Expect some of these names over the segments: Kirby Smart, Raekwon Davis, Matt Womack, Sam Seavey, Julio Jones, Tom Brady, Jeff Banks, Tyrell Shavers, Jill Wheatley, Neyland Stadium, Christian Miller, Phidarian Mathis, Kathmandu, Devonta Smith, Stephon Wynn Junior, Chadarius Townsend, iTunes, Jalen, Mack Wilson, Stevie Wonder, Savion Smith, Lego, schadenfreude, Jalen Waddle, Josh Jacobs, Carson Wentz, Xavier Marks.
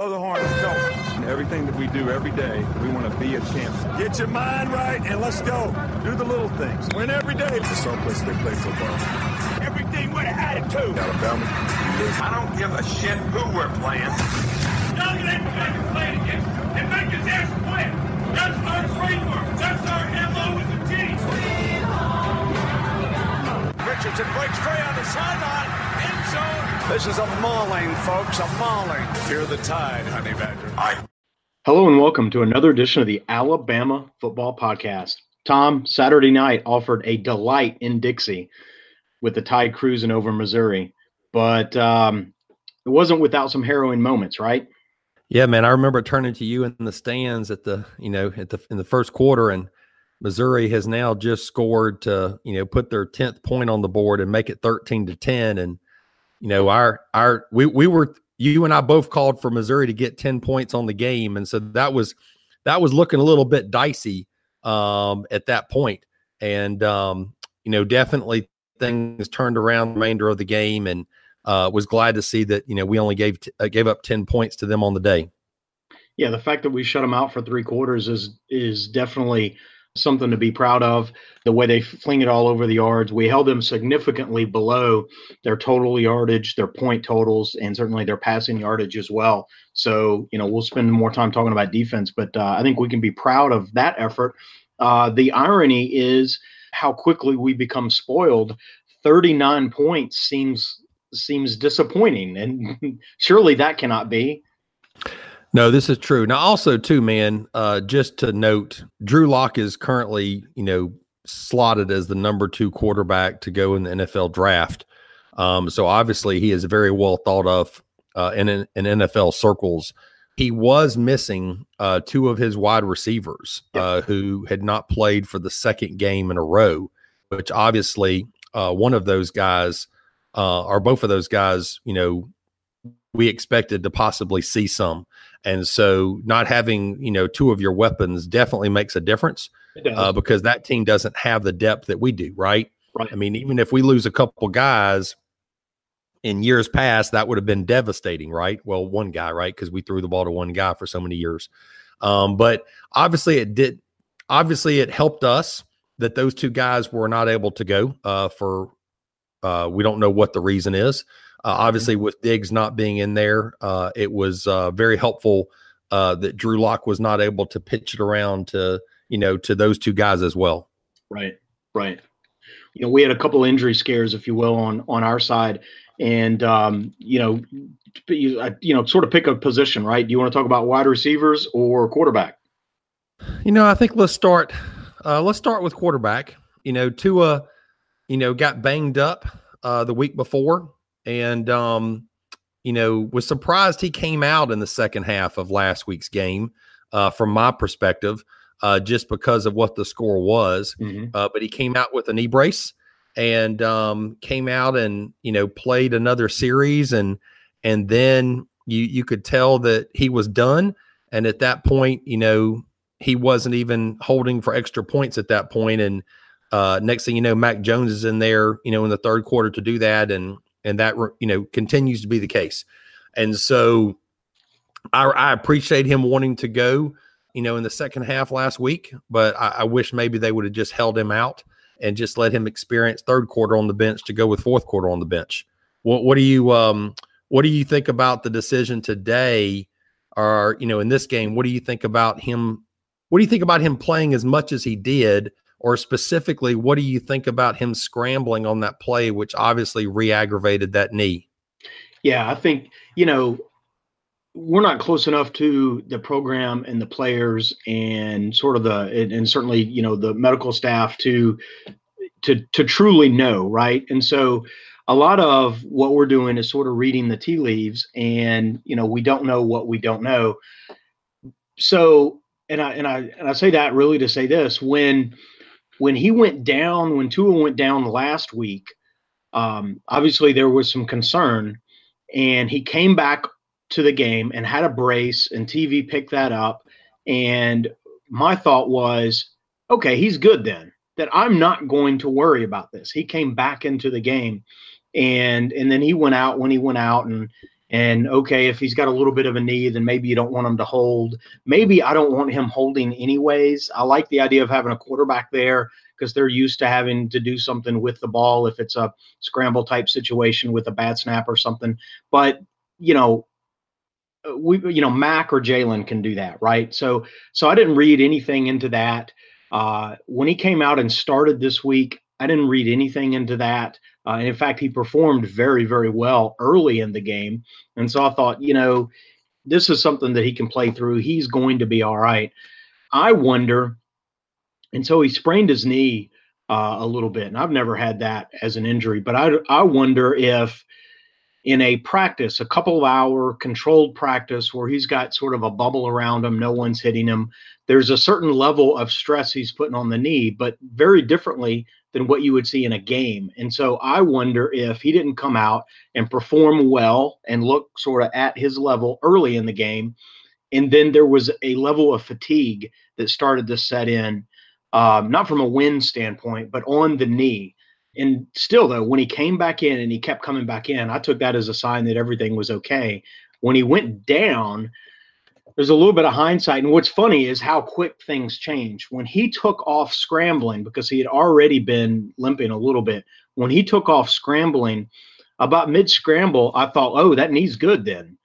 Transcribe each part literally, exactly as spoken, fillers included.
Oh, the horn, let's go. Everything that we do every day, we want to be a champion. Get your mind right and let's go. Do the little things. Win every day. It's the same place they play football. Everything with an attitude. Alabama. I don't give a shit who we're playing. Don't let them play against them and make us ass quit. That's our framework. That's our M O with the team. Richardson breaks free on the sideline. End zone. This is a mauling, folks, a mauling. Fear the tide, honey badger. Hi. Hello and welcome to another edition of the Alabama Football Podcast. Tom, Saturday night offered a delight in Dixie with the Tide cruising over Missouri, but um, it wasn't without some harrowing moments, right? Yeah, man, I remember turning to you in the stands at the, you know, at the in the first quarter, and Missouri has now just scored to, you know, put their tenth point on the board and make it thirteen to ten, and you know, our, our, we, we were, you and I both called for Missouri to get ten points on the game. And so that was, that was looking a little bit dicey um, at that point. And, um, you know, definitely things turned around the remainder of the game, and uh, was glad to see that, you know, we only gave, t- uh, gave up ten points to them on the day. Yeah. The fact that we shut them out for three quarters is, is definitely something to be proud of. The way they fling it all over the yards, we held them significantly below their total yardage, their point totals, and certainly their passing yardage as well. So, you know, we'll spend more time talking about defense, but uh, I think we can be proud of that effort. Uh, the irony is how quickly we become spoiled. thirty-nine points seems seems disappointing, and surely that cannot be. No, this is true. Now, also, too, man, uh, just to note, Drew Lock is currently, you know, slotted as the number two quarterback to go in the N F L draft. Um, so, obviously, he is very well thought of uh, in, in N F L circles. He was missing uh, two of his wide receivers uh, who had not played for the second game in a row, which obviously uh, one of those guys uh, or both of those guys, you know, we expected to possibly see some. And so not having, you know, two of your weapons definitely makes a difference uh, because that team doesn't have the depth that we do. Right. Right. I mean, even if we lose a couple guys in years past, that would have been devastating. Right. Well, one guy, right. Cause we threw the ball to one guy for so many years. Um, but obviously it did. Obviously it helped us that those two guys were not able to go uh, for uh, we don't know what the reason is. Uh, obviously, with Diggs not being in there, uh, it was uh, very helpful uh, that Drew Lock was not able to pitch it around to, you know, to those two guys as well. Right, right. You know, we had a couple injury scares, if you will, on on our side, and um, you know, you, you know, sort of pick a position, right? Do you want to talk about wide receivers or quarterback? You know, I think let's start. Uh, let's start with quarterback. You know, Tua, you know, got banged up uh, the week before. And, um, you know, was surprised he came out in the second half of last week's game uh, from my perspective, uh, just because of what the score was. Mm-hmm. Uh, but he came out with a knee brace and um, came out and, you know, played another series. And and then you you could tell that he was done. And at that point, you know, he wasn't even holding for extra points at that point. And uh, next thing you know, Mac Jones is in there, you know, in the third quarter to do that. And, and that, you know, continues to be the case. And so I, I appreciate him wanting to go, you know, in the second half last week, but I, I wish maybe they would have just held him out and just let him experience third quarter on the bench to go with fourth quarter on the bench. What, what do you, um, what do you think about the decision today, or, you know, in this game? What do you think about him? What do you think about him playing as much as he did, or specifically, what do you think about him scrambling on that play, which obviously re-aggravated that knee? Yeah, I think, you know, we're not close enough to the program and the players and sort of the, and, and certainly, you know, the medical staff to, to, to truly know. Right. And so a lot of what we're doing is sort of reading the tea leaves, and, you know, we don't know what we don't know. So, and I, and I, and I say that really to say this, when, when he went down, when Tua went down last week, um, obviously there was some concern, and he came back to the game and had a brace, and T V picked that up. And my thought was, okay, he's good then, that I'm not going to worry about this. He came back into the game, and, and then he went out when he went out, and, and okay, if he's got a little bit of a knee, then maybe you don't want him to hold. Maybe I don't want him holding anyways. I like the idea of having a quarterback there, because they're used to having to do something with the ball if it's a scramble type situation with a bad snap or something. But, you know, we, you know, Mac or Jalen can do that, right? So, so I didn't read anything into that. Uh, when he came out and started this week, I didn't read anything into that. Uh, and in fact, he performed very, very well early in the game. And so I thought, you know, this is something that he can play through. He's going to be all right. I wonder, and so he sprained his knee uh, a little bit, and I've never had that as an injury, but I, I wonder if in a practice, a couple of hour controlled practice where he's got sort of a bubble around him, no one's hitting him, there's a certain level of stress he's putting on the knee, but very differently than what you would see in a game. And so I wonder if he didn't come out and perform well and look sort of at his level early in the game, and then there was a level of fatigue that started to set in, um, not from a win standpoint, but on the knee. And still, though, when he came back in and he kept coming back in, I took that as a sign that everything was okay. When he went down, there's a little bit of hindsight. And what's funny is how quick things change. When he took off scrambling, because he had already been limping a little bit, when he took off scrambling, about mid-scramble, I thought, oh, that knee's good then.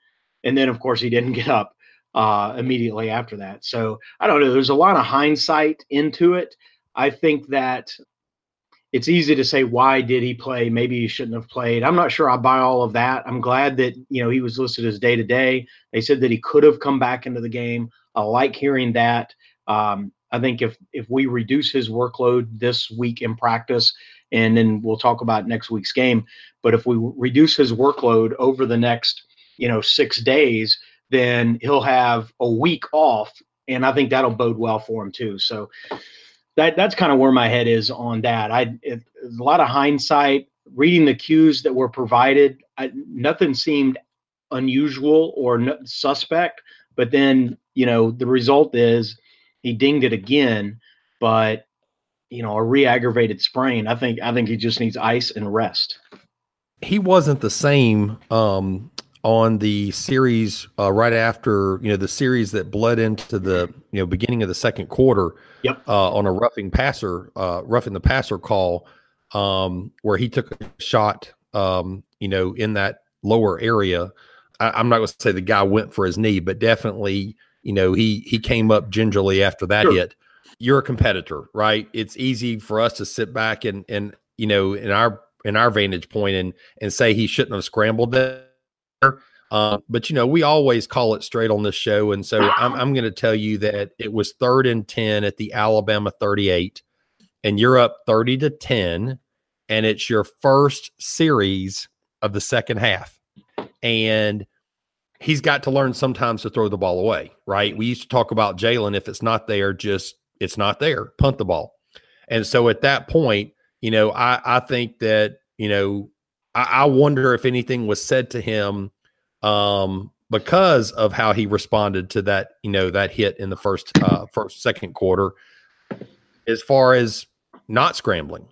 And then, of course, he didn't get up uh, immediately after that. So I don't know. There's a lot of hindsight into it. I think that it's easy to say, why did he play? Maybe he shouldn't have played. I'm not sure I buy all of that. I'm glad that, you know, he was listed as day-to-day. They said that he could have come back into the game. I like hearing that. Um, I think if if we reduce his workload this week in practice, and then we'll talk about next week's game, but if we reduce his workload over the next, you know, six days, then he'll have a week off, and I think that'll bode well for him too. So That that's kind of where my head is on that. I it, a lot of hindsight, reading the cues that were provided. I, nothing seemed unusual or no, suspect, but then, you know, the result is he dinged it again, but, you know, a re-aggravated sprain. I think I think he just needs ice and rest. He wasn't the same um, on the series uh, right after, you know, the series that bled into the, you know, beginning of the second quarter. Yep. Uh, on a roughing passer, uh, roughing the passer call, um, where he took a shot, um, you know, in that lower area. I, I'm not going to say the guy went for his knee, but definitely, you know, he he came up gingerly after that sure. hit. You're a competitor, right? It's easy for us to sit back and and you know, in our in our vantage point and and say he shouldn't have scrambled there. Uh, but, you know, we always call it straight on this show. And so I'm, I'm going to tell you that it was third and ten at the Alabama thirty-eight, and you're up thirty to ten, and it's your first series of the second half. And he's got to learn sometimes to throw the ball away, right? We used to talk about Jalen. If it's not there, just it's not there, punt the ball. And so at that point, you know, I, I think that, you know, I, I wonder if anything was said to him Um, because of how he responded to that, you know, that hit in the first, uh, first, second quarter, as far as not scrambling,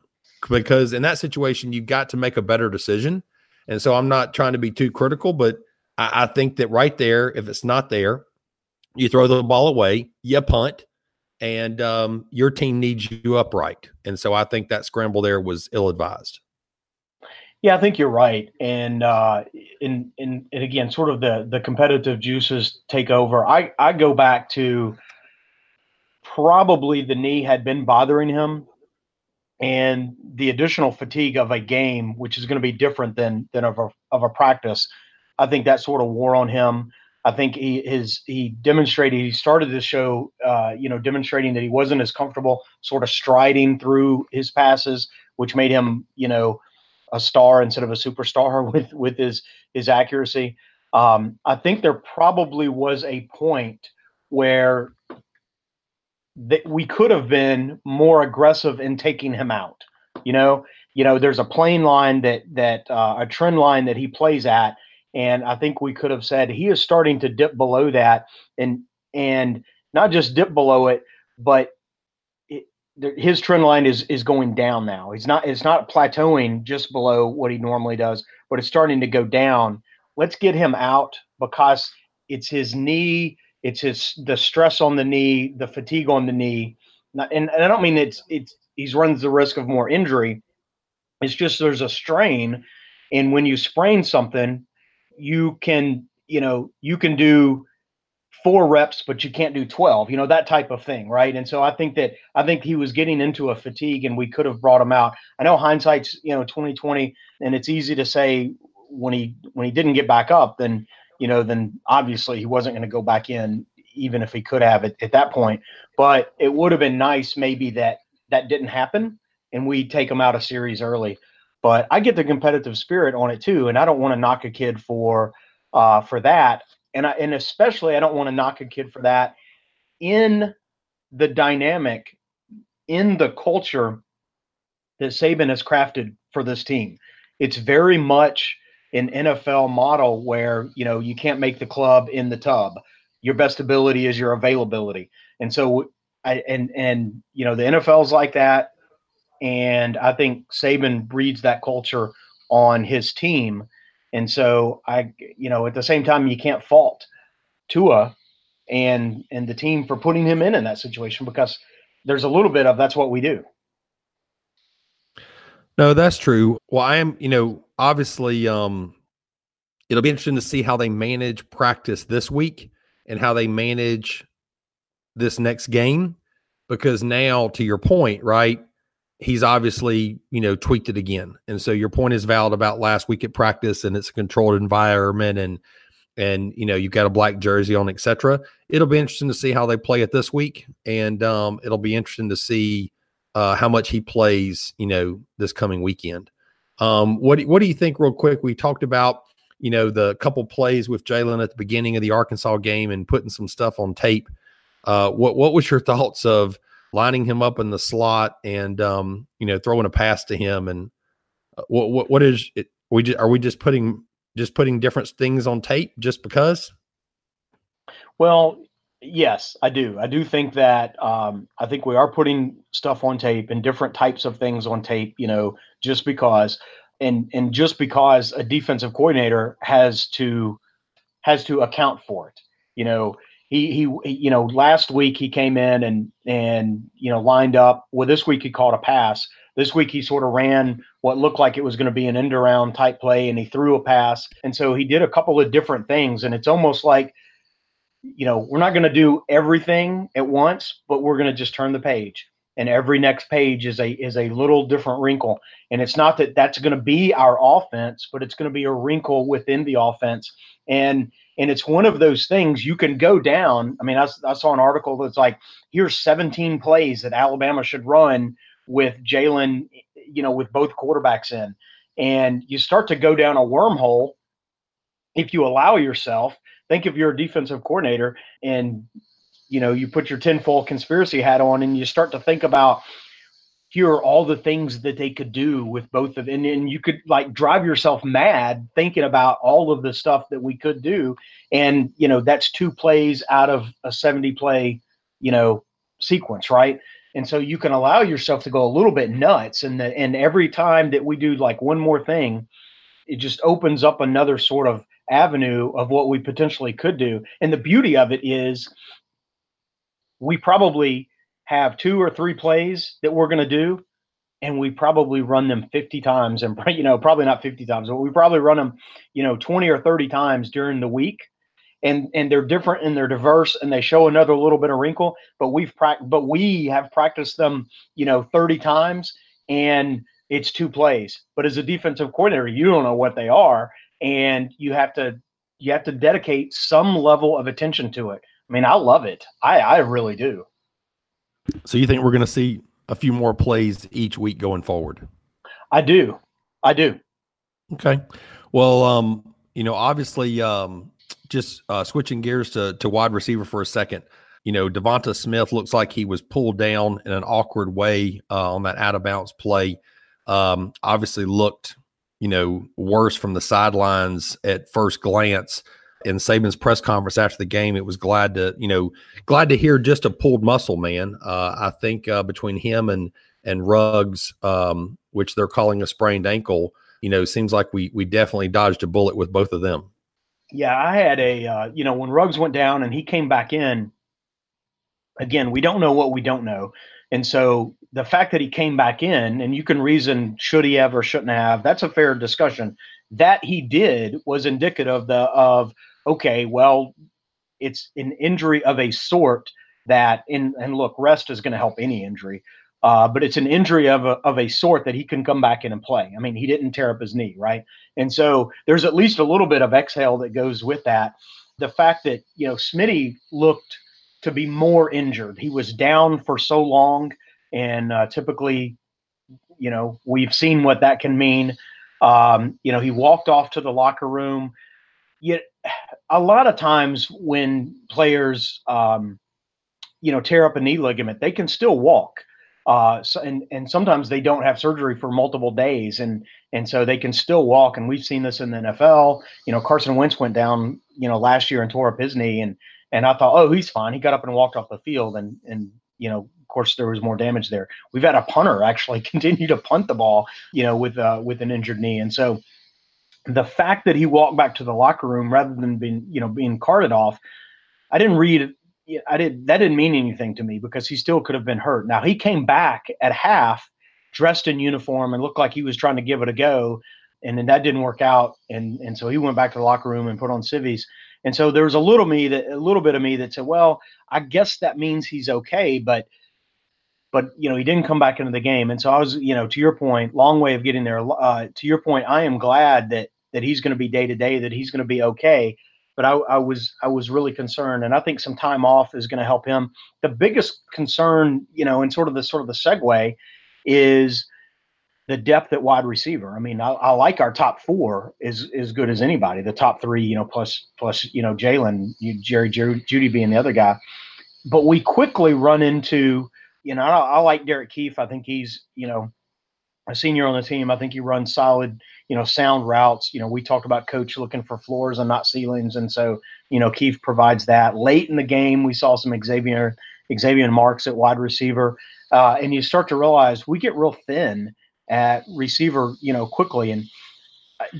because in that situation, you got to make a better decision. And so I'm not trying to be too critical, but I, I think that right there, if it's not there, you throw the ball away, you punt, and um, your team needs you upright. And so I think that scramble there was ill-advised. Yeah, I think you're right. And, uh, and, and, and again, sort of the, the competitive juices take over. I, I go back to probably the knee had been bothering him, and the additional fatigue of a game, which is going to be different than than of a, of a practice. I think that sort of wore on him. I think he his he demonstrated, he started this show, uh, you know, demonstrating that he wasn't as comfortable sort of striding through his passes, which made him, you know, a star instead of a superstar with with his his accuracy. Um, I think there probably was a point where that we could have been more aggressive in taking him out. You know, you know, there's a plane line that that uh, a trend line that he plays at, and I think we could have said he is starting to dip below that, and and not just dip below it, but it, his trend line is is going down now. He's not it's not plateauing just below what he normally does, but it's starting to go down. Let's get him out because it's his knee. It's his the stress on the knee, the fatigue on the knee, and, and I don't mean it's it's he's runs the risk of more injury. It's just there's a strain, and when you sprain something, you can you know you can do four reps, but you can't do twelve. You know, that type of thing, right? And so I think that I think he was getting into a fatigue, and we could have brought him out. I know hindsight's you know twenty twenty, and it's easy to say when he when he didn't get back up, then. You know, then obviously he wasn't going to go back in, even if he could have at, at that point. But it would have been nice maybe that that didn't happen and we take him out a series early. But I get the competitive spirit on it too, and I don't want to knock a kid for uh, for that. And I, and especially I don't want to knock a kid for that in the dynamic, in the culture that Saban has crafted for this team. It's very much an N F L model where, you know, you can't make the club in the tub. Your best ability is your availability. And so, I, and, and, you know, the N F L's like that. And I think Saban breeds that culture on his team. And so I, you know, at the same time, you can't fault Tua and, and the team for putting him in, in that situation, because there's a little bit of that's what we do. No, that's true. Well, I am, you know, obviously, um, it'll be interesting to see how they manage practice this week and how they manage this next game, because now, to your point, right, he's obviously, you know, tweaked it again. And so your point is valid about last week at practice, and it's a controlled environment, and, and you know, you've got a black jersey on, et cetera. It'll be interesting to see how they play it this week, and um, it'll be interesting to see Uh, how much he plays, you know, this coming weekend. Um, what do, what do you think, real quick? We talked about, you know, the couple plays with Jalen at the beginning of the Arkansas game and putting some stuff on tape. Uh, what what was your thoughts of lining him up in the slot and um, you know, throwing a pass to him? And what what, what is it? We just, are we just putting just putting different things on tape just because? Well. Yes, I do. I do think that um, I think we are putting stuff on tape and different types of things on tape, you know, just because, and and just because a defensive coordinator has to has to account for it. You know, he he, he you know, last week he came in and and, you know, lined up. Well, this week he caught a pass. This week he sort of ran what looked like it was going to be an end around type play, and he threw a pass. And so he did a couple of different things, and it's almost like, you know, we're not going to do everything at once, but we're going to just turn the page, and every next page is a is a little different wrinkle. And it's not that that's going to be our offense, but it's going to be a wrinkle within the offense. And and it's one of those things you can go down. I mean, I, I saw an article that's like, here's seventeen plays that Alabama should run with Jalen, you know, with both quarterbacks in, and you start to go down a wormhole if you allow yourself. Think if you're a defensive coordinator and, you know, you put your tinfoil conspiracy hat on and you start to think about here are all the things that they could do with both of them. And, and you could like drive yourself mad thinking about all of the stuff that we could do. And, you know, that's two plays out of a seventy play, you know, sequence. Right. And so you can allow yourself to go a little bit nuts. And the, and every time that we do like one more thing, it just opens up another sort of avenue of what we potentially could do. And the beauty of it is we probably have two or three plays that we're going to do, and we probably run them fifty times, and you know, probably not fifty times, but we probably run them, you know, twenty or thirty times during the week. And, and they're different and they're diverse and they show another little bit of wrinkle, but we've practiced, but we have practiced them, you know, thirty times, and it's two plays, but as a defensive coordinator, you don't know what they are. And you have to, you have to dedicate some level of attention to it. I mean, I love it. I, I really do. So you think we're going to see a few more plays each week going forward? I do. I do. Okay. Well, um, you know, obviously um, just uh, switching gears to, to wide receiver for a second, you know, Devonta Smith looks like he was pulled down in an awkward way uh, on that out-of-bounds play. Um, obviously looked, you know, worse from the sidelines at first glance. In Saban's press conference after the game, it was glad to, you know, glad to hear just a pulled muscle, man. Uh, I think uh, between him and and Ruggs, um, which they're calling a sprained ankle, you know, seems like we we definitely dodged a bullet with both of them. Yeah, I had a, uh, you know, when Ruggs went down and he came back in, again, we don't know what we don't know. And so the fact that he came back in, and you can reason should he have or shouldn't have, that's a fair discussion. That he did was indicative of the, of, okay, well, it's an injury of a sort that, in, and look, rest is going to help any injury, uh, but it's an injury of a, of a sort that he can come back in and play. I mean, he didn't tear up his knee, right? And so there's at least a little bit of exhale that goes with that. The fact that, you know, Smitty looked to be more injured. He was down for so long, and uh, typically, you know, we've seen what that can mean. Um, you know, he walked off to the locker room. Yet a lot of times when players, um, you know, tear up a knee ligament, they can still walk. Uh, so, and, and sometimes they don't have surgery for multiple days. And, and so they can still walk. And we've seen this in the N F L. You know, Carson Wentz went down, you know, last year and tore up his knee. And, and I thought, oh, he's fine. He got up and walked off the field. And, and, you know, of course there was more damage there. We've had a punter actually continue to punt the ball, you know, with, uh, with an injured knee. And so, the fact that he walked back to the locker room rather than being, you know, being carted off, I didn't read it. I did. That didn't mean anything to me because he still could have been hurt. Now he came back at half dressed in uniform and looked like he was trying to give it a go. And then that didn't work out. And, and so he went back to the locker room and put on civvies. And so there was a little me that a little bit of me that said, well, I guess that means he's okay, but, But, you know, he didn't come back into the game. And so I was, you know, to your point, long way of getting there. Uh, to your point, I am glad that that he's going to be day to day, that he's going to be okay. But I, I was I was really concerned. And I think some time off is going to help him. The biggest concern, you know, and sort of the sort of the segue is the depth at wide receiver. I mean, I, I like our top four is as good as anybody. The top three, you know, plus plus, you know, Jalen, Jerry Jeudy being the other guy. But we quickly run into, you know, I, I like Derek Keefe. I think he's, you know, a senior on the team. I think he runs solid, you know, sound routes. You know, we talked about coach looking for floors and not ceilings. And so, you know, Keefe provides that. Late in the game, we saw some Xavier, Xavier Marks at wide receiver. Uh, and you start to realize we get real thin at receiver, you know, quickly. And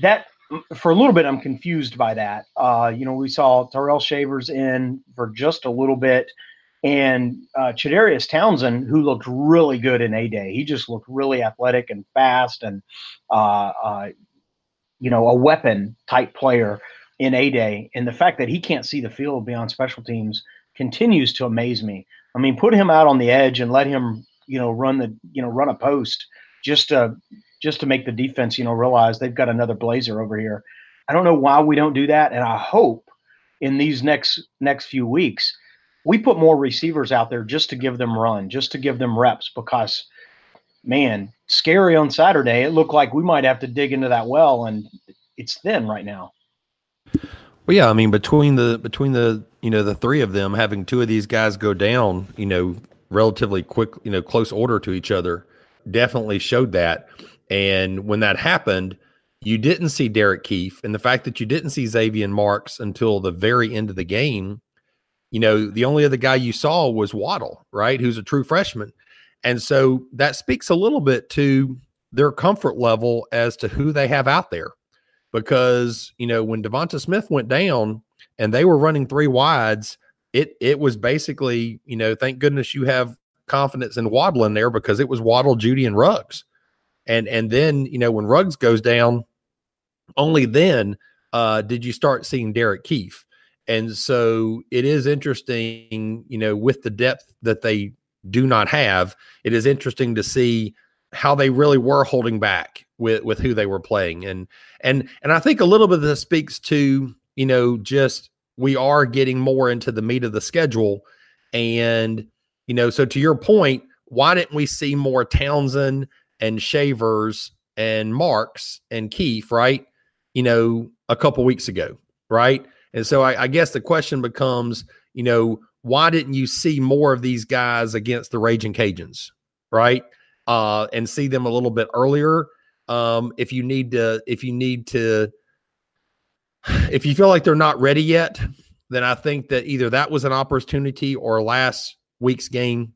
that, for a little bit, I'm confused by that. Uh, you know, we saw Tyrell Shavers in for just a little bit. And uh, Chadarius Townsend, who looked really good in A-Day, he just looked really athletic and fast and, uh, uh, you know, a weapon-type player in A-Day. And the fact that he can't see the field beyond special teams continues to amaze me. I mean, put him out on the edge and let him, you know, run the, you know, run a post just to just to make the defense, you know, realize they've got another blazer over here. I don't know why we don't do that, and I hope in these next next few weeks we put more receivers out there just to give them run, just to give them reps because, man, scary on Saturday. It looked like we might have to dig into that well, and it's thin right now. Well, yeah, I mean, between the between the you know the three of them, having two of these guys go down, you know, relatively quick, you know, close order to each other, definitely showed that. And when that happened, you didn't see Derek Keefe. And the fact that you didn't see Xavier Marks until the very end of the game, you know, the only other guy you saw was Waddle, right, who's a true freshman. And so that speaks a little bit to their comfort level as to who they have out there. Because, you know, when Devonta Smith went down and they were running three wides, it it was basically, you know, thank goodness you have confidence in Waddle in there, because it was Waddle, Jeudy, and Ruggs. And and then, you know, when Ruggs goes down, only then uh, did you start seeing Derek Keefe. And so it is interesting, you know, with the depth that they do not have, it is interesting to see how they really were holding back with, with who they were playing. And, and, and I think a little bit of this speaks to, you know, just we are getting more into the meat of the schedule. And, you know, so to your point, why didn't we see more Townsend and Shavers and Marks and Keefe, right? You know, a couple weeks ago, right? And so I, I guess the question becomes, you know, why didn't you see more of these guys against the Ragin' Cajuns, right? Uh, and see them a little bit earlier. Um, if you need to, if you need to, if you feel like they're not ready yet, then I think that either that was an opportunity or last week's game,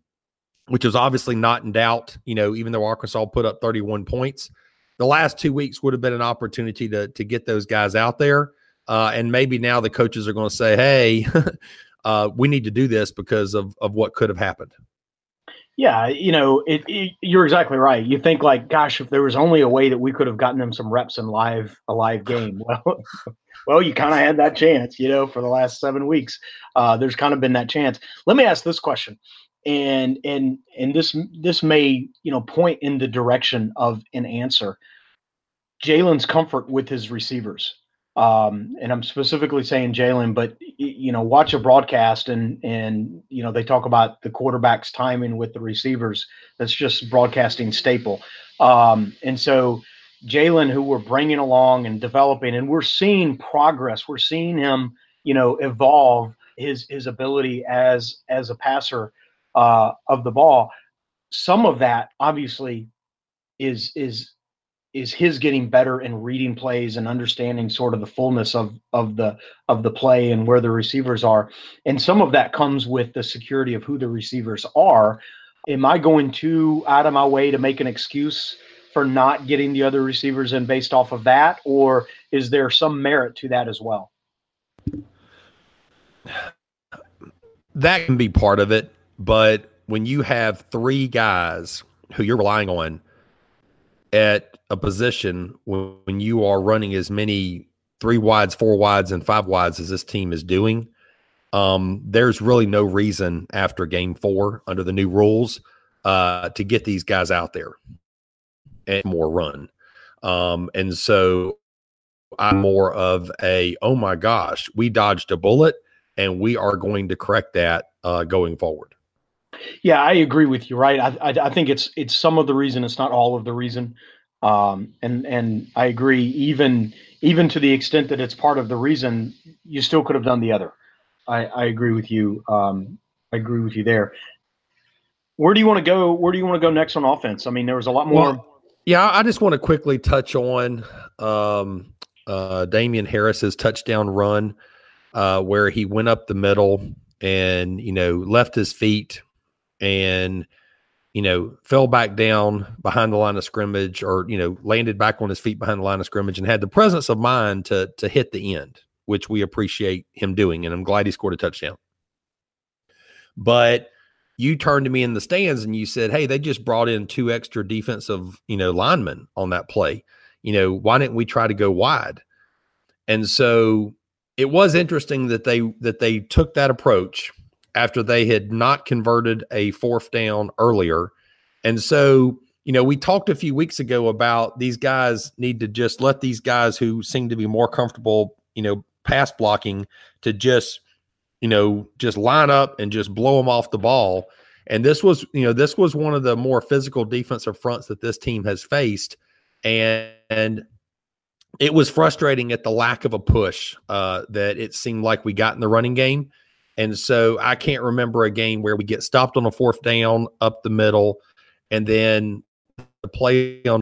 which was obviously not in doubt, you know, even though Arkansas put up thirty-one points, the last two weeks would have been an opportunity to, to get those guys out there. Uh, and maybe now the coaches are going to say, hey, uh, we need to do this because of, of what could have happened. Yeah, you know, it, it, you're exactly right. You think like, gosh, if there was only a way that we could have gotten them some reps in live a live game. Well, well, you kind of had that chance, you know, for the last seven weeks. Uh, there's kind of been that chance. Let me ask this question, and and and this this may, you know, point in the direction of an answer. Jalen's comfort with his receivers. Um, and I'm specifically saying Jalen, but, you know, watch a broadcast and, and, you know, they talk about the quarterback's timing with the receivers. That's just broadcasting staple. Um, and so Jalen, who we're bringing along and developing, and we're seeing progress, we're seeing him, you know, evolve his, his ability as, as a passer, uh, of the ball. Some of that obviously is, is, is his getting better and reading plays and understanding sort of the fullness of, of the, of the play and where the receivers are. And some of that comes with the security of who the receivers are. Am I going too out of my way to make an excuse for not getting the other receivers in based off of that? Or is there some merit to that as well? That can be part of it. But when you have three guys who you're relying on at a position when you are running as many three wides, four wides, and five wides as this team is doing, um, there's really no reason after game four under the new rules uh, to get these guys out there and more run. Um, and so I'm more of a, oh my gosh, we dodged a bullet and we are going to correct that uh, going forward. Yeah, I agree with you, right? I, I I think it's it's some of the reason, it's not all of the reason, um, and and I agree. Even even to the extent that it's part of the reason, you still could have done the other. I, I agree with you. Um, I agree with you there. Where do you want to go? Where do you want to go next on offense? I mean, there was a lot more. Well, yeah, I just want to quickly touch on um, uh, Damian Harris's touchdown run, uh, where he went up the middle and, you know, left his feet and, you know, fell back down behind the line of scrimmage, or, you know, landed back on his feet behind the line of scrimmage and had the presence of mind to to hit the end, which we appreciate him doing. And I'm glad he scored a touchdown. But you turned to me in the stands and you said, hey, they just brought in two extra defensive, you know, linemen on that play. You know, why didn't we try to go wide? And so it was interesting that they that they took that approach after they had not converted a fourth down earlier. And so, you know, we talked a few weeks ago about these guys need to just let these guys who seem to be more comfortable, you know, pass blocking, to just, you know, just line up and just blow them off the ball. And this was, you know, this was one of the more physical defensive fronts that this team has faced. And, and it was frustrating at the lack of a push uh, that it seemed like we got in the running game. And so I can't remember a game where we get stopped on a fourth down up the middle and then the play on,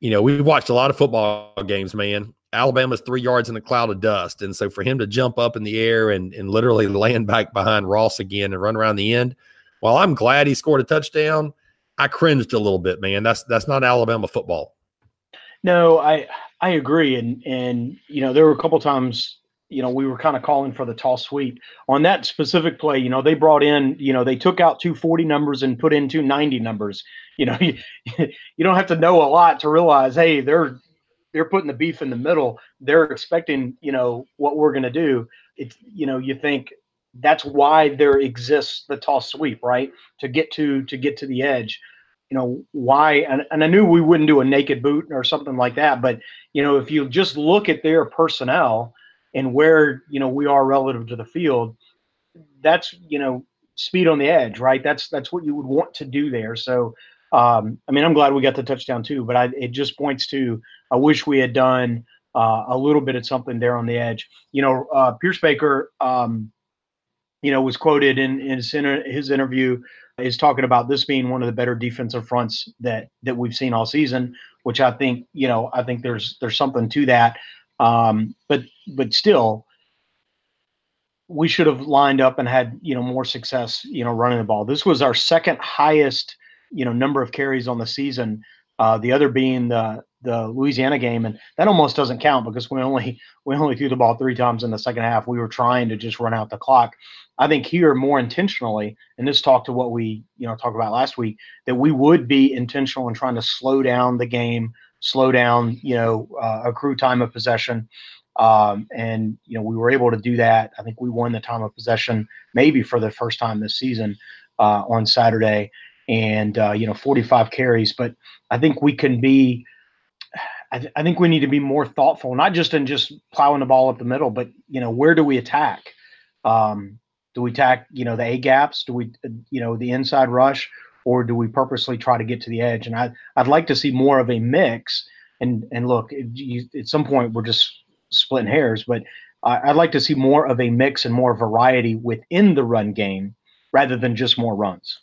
you know, we've watched a lot of football games, man. Alabama's three yards in a cloud of dust. And so for him to jump up in the air and, and literally land back behind Ross again and run around the end, while I'm glad he scored a touchdown, I cringed a little bit, man. That's that's not Alabama football. No, I I agree. And, and you know, there were a couple times, you know, we were kind of calling for the toss sweep. On that specific play, you know, they brought in, you know, they took out two forty numbers and put in two ninety numbers. You know, you, you don't have to know a lot to realize, hey, they're they're putting the beef in the middle. They're expecting, you know, what we're going to do. It's, you know, you think that's why there exists the toss sweep, right? To get to to get to the edge. You know, why? And, and I knew we wouldn't do a naked boot or something like that. But, you know, if you just look at their personnel and where, you know, we are relative to the field, that's, you know, speed on the edge, right? That's that's what you would want to do there. So, um, I mean, I'm glad we got the touchdown too, but I, it just points to, I wish we had done uh, a little bit of something there on the edge. You know, uh, Pierce Baker, um, you know, was quoted in, in his, inter- his interview is talking about this being one of the better defensive fronts that that we've seen all season, which I think, you know, I think there's there's something to that. Um, but but still, we should have lined up and had, you know, more success, you know, running the ball. This was our second highest, you know, number of carries on the season, uh, the other being the the Louisiana game. And that almost doesn't count because we only we only threw the ball three times in the second half. We were trying to just run out the clock. I think here more intentionally, and this talked to what we, you know, talked about last week, that we would be intentional in trying to slow down the game, slow down, you know, uh, accrue time of possession. Um, and, you know, we were able to do that. I think we won the time of possession maybe for the first time this season uh, on Saturday and, uh, you know, forty-five carries. But I think we can be I, th- I think we need to be more thoughtful, not just in just plowing the ball up the middle, but, you know, where do we attack? Um Do we attack, you know, the A-gaps? Do we, you know, the inside rush? Or do we purposely try to get to the edge? And I, I'd like to see more of a mix. And and look, it, you, at some point we're just splitting hairs, but I, I'd like to see more of a mix and more variety within the run game rather than just more runs.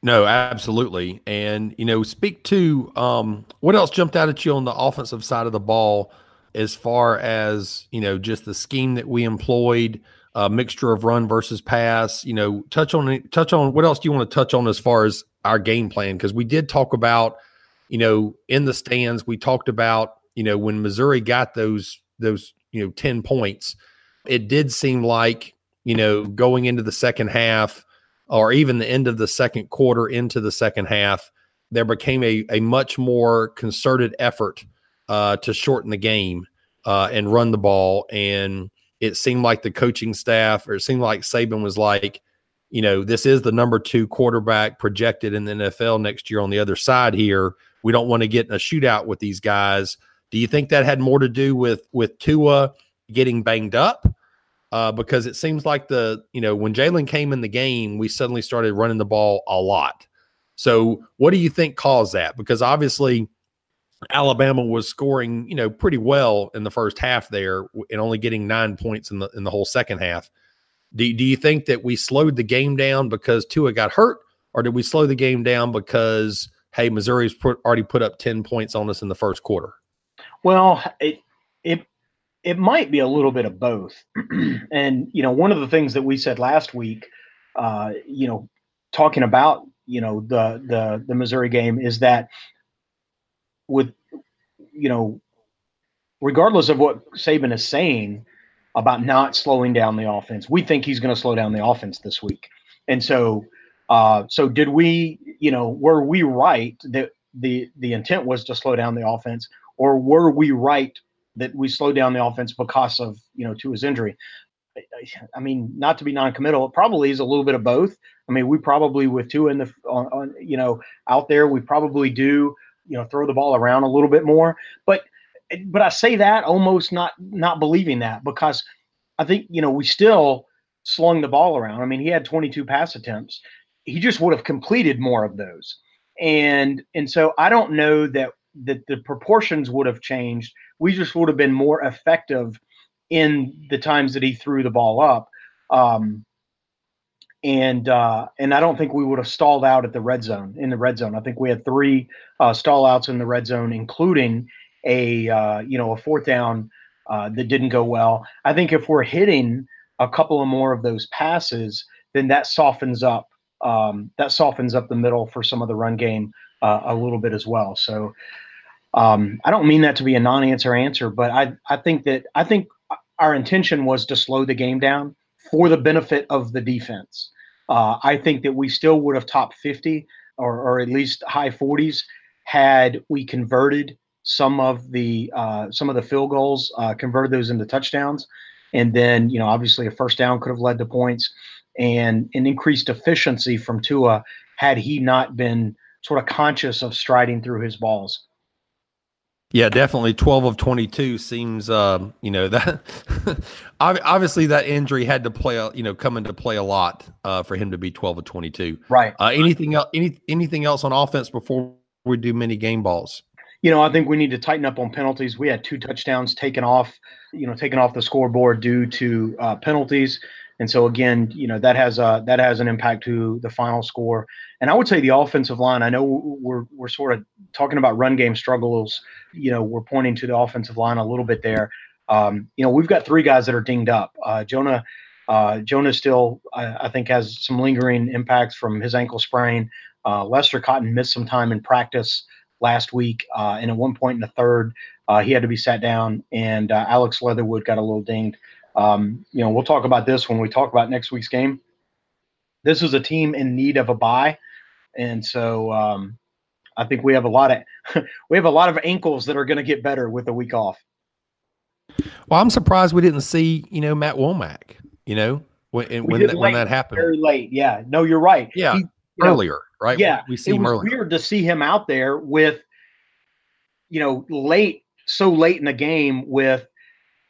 No, absolutely. And, you know, speak to um, what else jumped out at you on the offensive side of the ball as far as, you know, just the scheme that we employed, a uh, mixture of run versus pass, you know, touch on, touch on what else do you want to touch on as far as our game plan? Cause we did talk about, you know, in the stands, we talked about, you know, when Missouri got those, those, you know, ten points, it did seem like, you know, going into the second half or even the end of the second quarter into the second half, there became a, a much more concerted effort Uh, to shorten the game uh, and run the ball. And it seemed like the coaching staff, or it seemed like Saban was like, you know, this is the number two quarterback projected in the N F L next year on the other side here. We don't want to get in a shootout with these guys. Do you think that had more to do with with Tua getting banged up? Uh, because it seems like the, you know, when Jalen came in the game, we suddenly started running the ball a lot. So what do you think caused that? Because obviously – Alabama was scoring, you know, pretty well in the first half there and only getting nine points in the in the whole second half. Do, do you think that we slowed the game down because Tua got hurt, or did we slow the game down because, hey, Missouri's put, already put up ten points on us in the first quarter? Well, it it it might be a little bit of both. And, you know, one of the things that we said last week, uh, you know, talking about, you know, the the the Missouri game is that with, you know, regardless of what Saban is saying about not slowing down the offense, we think he's going to slow down the offense this week. And so, uh, so did we, you know, were we right that the, the intent was to slow down the offense, or were we right that we slowed down the offense because of, you know, Tua's injury? I mean, not to be noncommittal, it probably is a little bit of both. I mean, we probably with Tua in the, on, on, you know, out there, we probably do, you know, throw the ball around a little bit more. But but I say that almost not not believing that, because I think, you know, we still slung the ball around. I mean, he had twenty-two pass attempts. He just would have completed more of those. And and so I don't know that, that the proportions would have changed. We just would have been more effective in the times that he threw the ball up. Um, And uh, and I don't think we would have stalled out at the red zone, in the red zone. I think we had three uh, stall outs in the red zone, including a, uh, you know, a fourth down uh, that didn't go well. I think if we're hitting a couple of more of those passes, then that softens up, um, that softens up the middle for some of the run game uh, a little bit as well. So um, I don't mean that to be a non-answer answer, but I, I think that I think our intention was to slow the game down for the benefit of the defense. Uh, I think that we still would have top fifty or, or at least high forties had we converted some of the uh, some of the field goals, uh, converted those into touchdowns. And then, you know, obviously a first down could have led to points and an increased efficiency from Tua had he not been sort of conscious of striding through his balls. Yeah, definitely. twelve of twenty-two seems, um, you know, that obviously that injury had to play, you know, come into play a lot uh, for him to be twelve of twenty-two. Right. Uh, anything else? Any anything else on offense before we do mini game balls? You know, I think we need to tighten up on penalties. We had two touchdowns taken off, you know, taken off the scoreboard due to uh, penalties, and so again, you know, that has a that has an impact to the final score. And I would say the offensive line, I know we're we're sort of talking about run game struggles. You know, we're pointing to the offensive line a little bit there. Um, you know, we've got three guys that are dinged up. Uh, Jonah, uh, Jonah still, I, I think, has some lingering impacts from his ankle sprain. Uh, Lester Cotton missed some time in practice last week, uh, and at one point in the third, uh, he had to be sat down. And uh, Alex Leatherwood got a little dinged. Um, you know, we'll talk about this when we talk about next week's game. This is a team in need of a bye. And so um, I think we have a lot of we have a lot of ankles that are going to get better with a week off. Well, I'm surprised we didn't see, you know, Matt Womack, you know, when when, that, when that happened. Very late. Yeah. No, you're right. Yeah. He, earlier, know, right? Yeah. We, we see it him was earlier. Weird to see him out there with, you know, late, so late in the game with,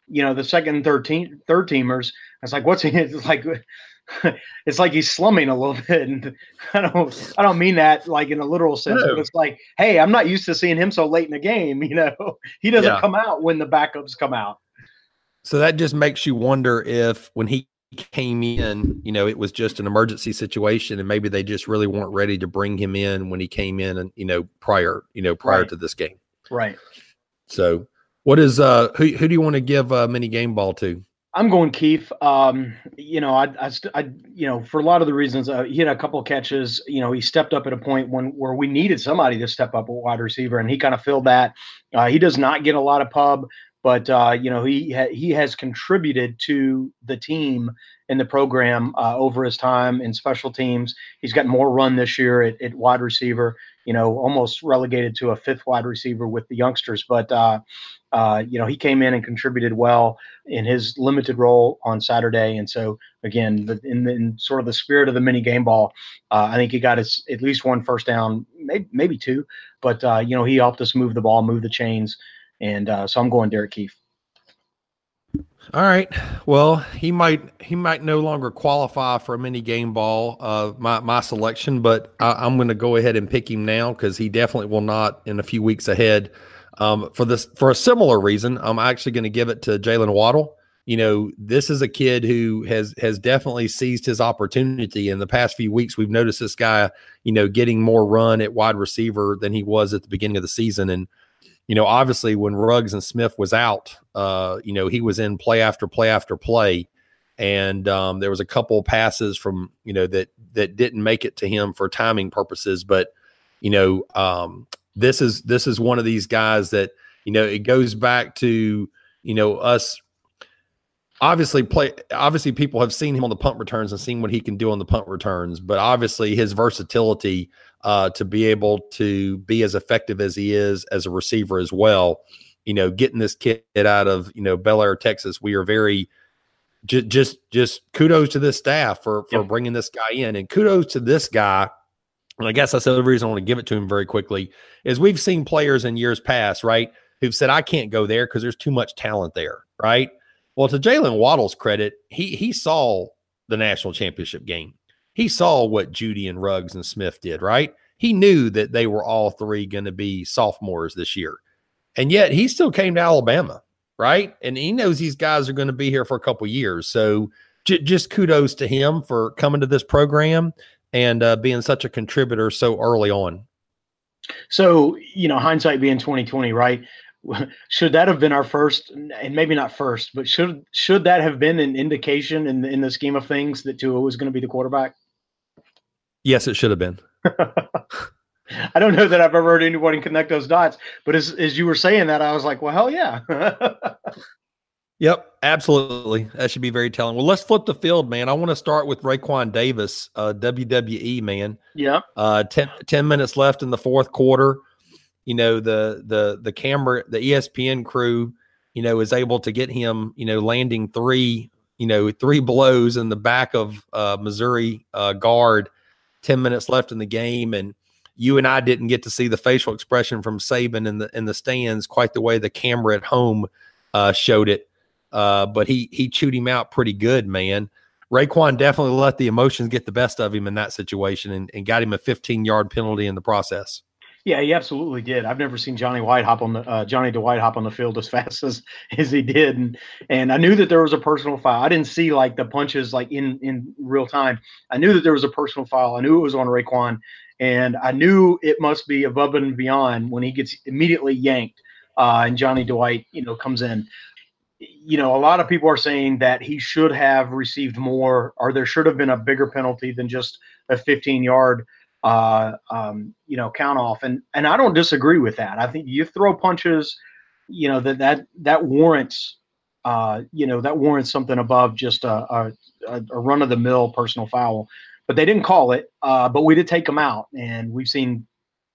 you know, the second and third, team, third teamers. It's like, what's he? It's like, it's like he's slumming a little bit. And I don't, I don't mean that like in a literal sense. No. But it's like, hey, I'm not used to seeing him so late in the game. You know, he doesn't yeah. come out when the backups come out. So that just makes you wonder if when he came in, you know, it was just an emergency situation and maybe they just really weren't ready to bring him in when he came in and, you know, prior, you know, prior right. to this game. Right. So what is, uh, who, who do you want to give a uh, mini game ball to? I'm going Keefe. Um, you know, I, I, I, you know, for a lot of the reasons, uh, he had a couple of catches. You know, he stepped up at a point when where we needed somebody to step up at wide receiver, and he kind of filled that. Uh, he does not get a lot of pub, but uh, you know, he ha- he has contributed to the team and the program uh, over his time in special teams. He's got more run this year at, at wide receiver. You know, almost relegated to a fifth wide receiver with the youngsters, but. Uh, Uh, you know, he came in and contributed well in his limited role on Saturday. And so, again, the, in, the, in sort of the spirit of the mini game ball, uh, I think he got his, at least one first down, maybe, maybe two. But, uh, you know, he helped us move the ball, move the chains. And uh, so I'm going Derek Keefe. All right. Well, he might he might no longer qualify for a mini game ball, uh, my, my selection. But I, I'm going to go ahead and pick him now because he definitely will not in a few weeks ahead. Um, for this, for a similar reason, I'm actually going to give it to Jalen Waddle. You know, this is a kid who has, has definitely seized his opportunity in the past few weeks. We've noticed this guy, you know, getting more run at wide receiver than he was at the beginning of the season. And, you know, obviously when Ruggs and Smith was out, uh, you know, he was in play after play after play. And um, there was a couple passes from, you know, that, that didn't make it to him for timing purposes, but, you know, um, This is this is one of these guys that, you know, it goes back to, you know, us obviously play. Obviously, people have seen him on the punt returns and seen what he can do on the punt returns. But obviously his versatility uh, to be able to be as effective as he is as a receiver as well. You know, getting this kid out of, you know, Bel Air, Texas. We are very just just just kudos to this staff for, for yeah. bringing this guy in, and kudos to this guy. And I guess that's the other reason I want to give it to him very quickly is we've seen players in years past, right, who've said, I can't go there because there's too much talent there, right? Well, to Jalen Waddle's credit, he he saw the national championship game. He saw what Jeudy and Ruggs and Smith did, right? He knew that they were all three going to be sophomores this year. And yet he still came to Alabama, right? And he knows these guys are going to be here for a couple years. So j- just kudos to him for coming to this program and uh, being such a contributor so early on. So, you know, hindsight being twenty twenty, right? Should that have been our first, and maybe not first, but should should that have been an indication in the, in the scheme of things that Tua was going to be the quarterback? Yes, it should have been. I don't know that I've ever heard anyone connect those dots, but as as you were saying that, I was like, well, hell yeah. Yep, absolutely. That should be very telling. Well, let's flip the field, man. I want to start with Raekwon Davis, uh, W W E, man. Yeah. Uh, ten, ten minutes left in the fourth quarter. You know, the the the camera, the E S P N crew, you know, is able to get him, you know, landing three, you know, three blows in the back of uh, Missouri uh, guard. Ten minutes left in the game, and you and I didn't get to see the facial expression from Saban in the in the stands quite the way the camera at home uh, showed it. Uh, but he he chewed him out pretty good, man. Raekwon definitely let the emotions get the best of him in that situation, and, and got him a fifteen-yard penalty in the process. Yeah, he absolutely did. I've never seen Johnny Dwight hop on the uh, Johnny Dwight hop on the field as fast as, as he did, and and I knew that there was a personal foul. I didn't see like the punches like in, in real time. I knew that there was a personal foul. I knew it was on Raekwon, and I knew it must be above and beyond when he gets immediately yanked, uh, and Johnny Dwight, you know, comes in. You know, a lot of people are saying that he should have received more, or there should have been a bigger penalty than just a fifteen-yard. Uh, um, you know, count off. And, and I don't disagree with that. I think you throw punches, you know, that, that, that warrants, uh, you know, that warrants something above just a, a, a run of the mill personal foul, but they didn't call it. Uh, but we did take them out, and we've seen,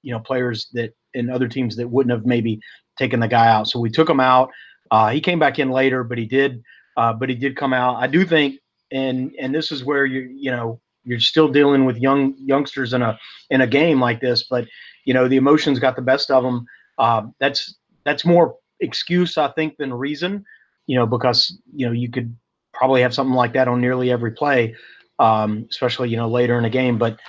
you know, players that in other teams that wouldn't have maybe taken the guy out. So we took him out. Uh, he came back in later, but he did, uh, but he did come out. I do think, and, and this is where you, you know, you're still dealing with young youngsters in a in a game like this, but you know the emotions got the best of them. Uh, that's that's more excuse, I think, than reason. You know, because you know you could probably have something like that on nearly every play, um, especially you know later in a game. But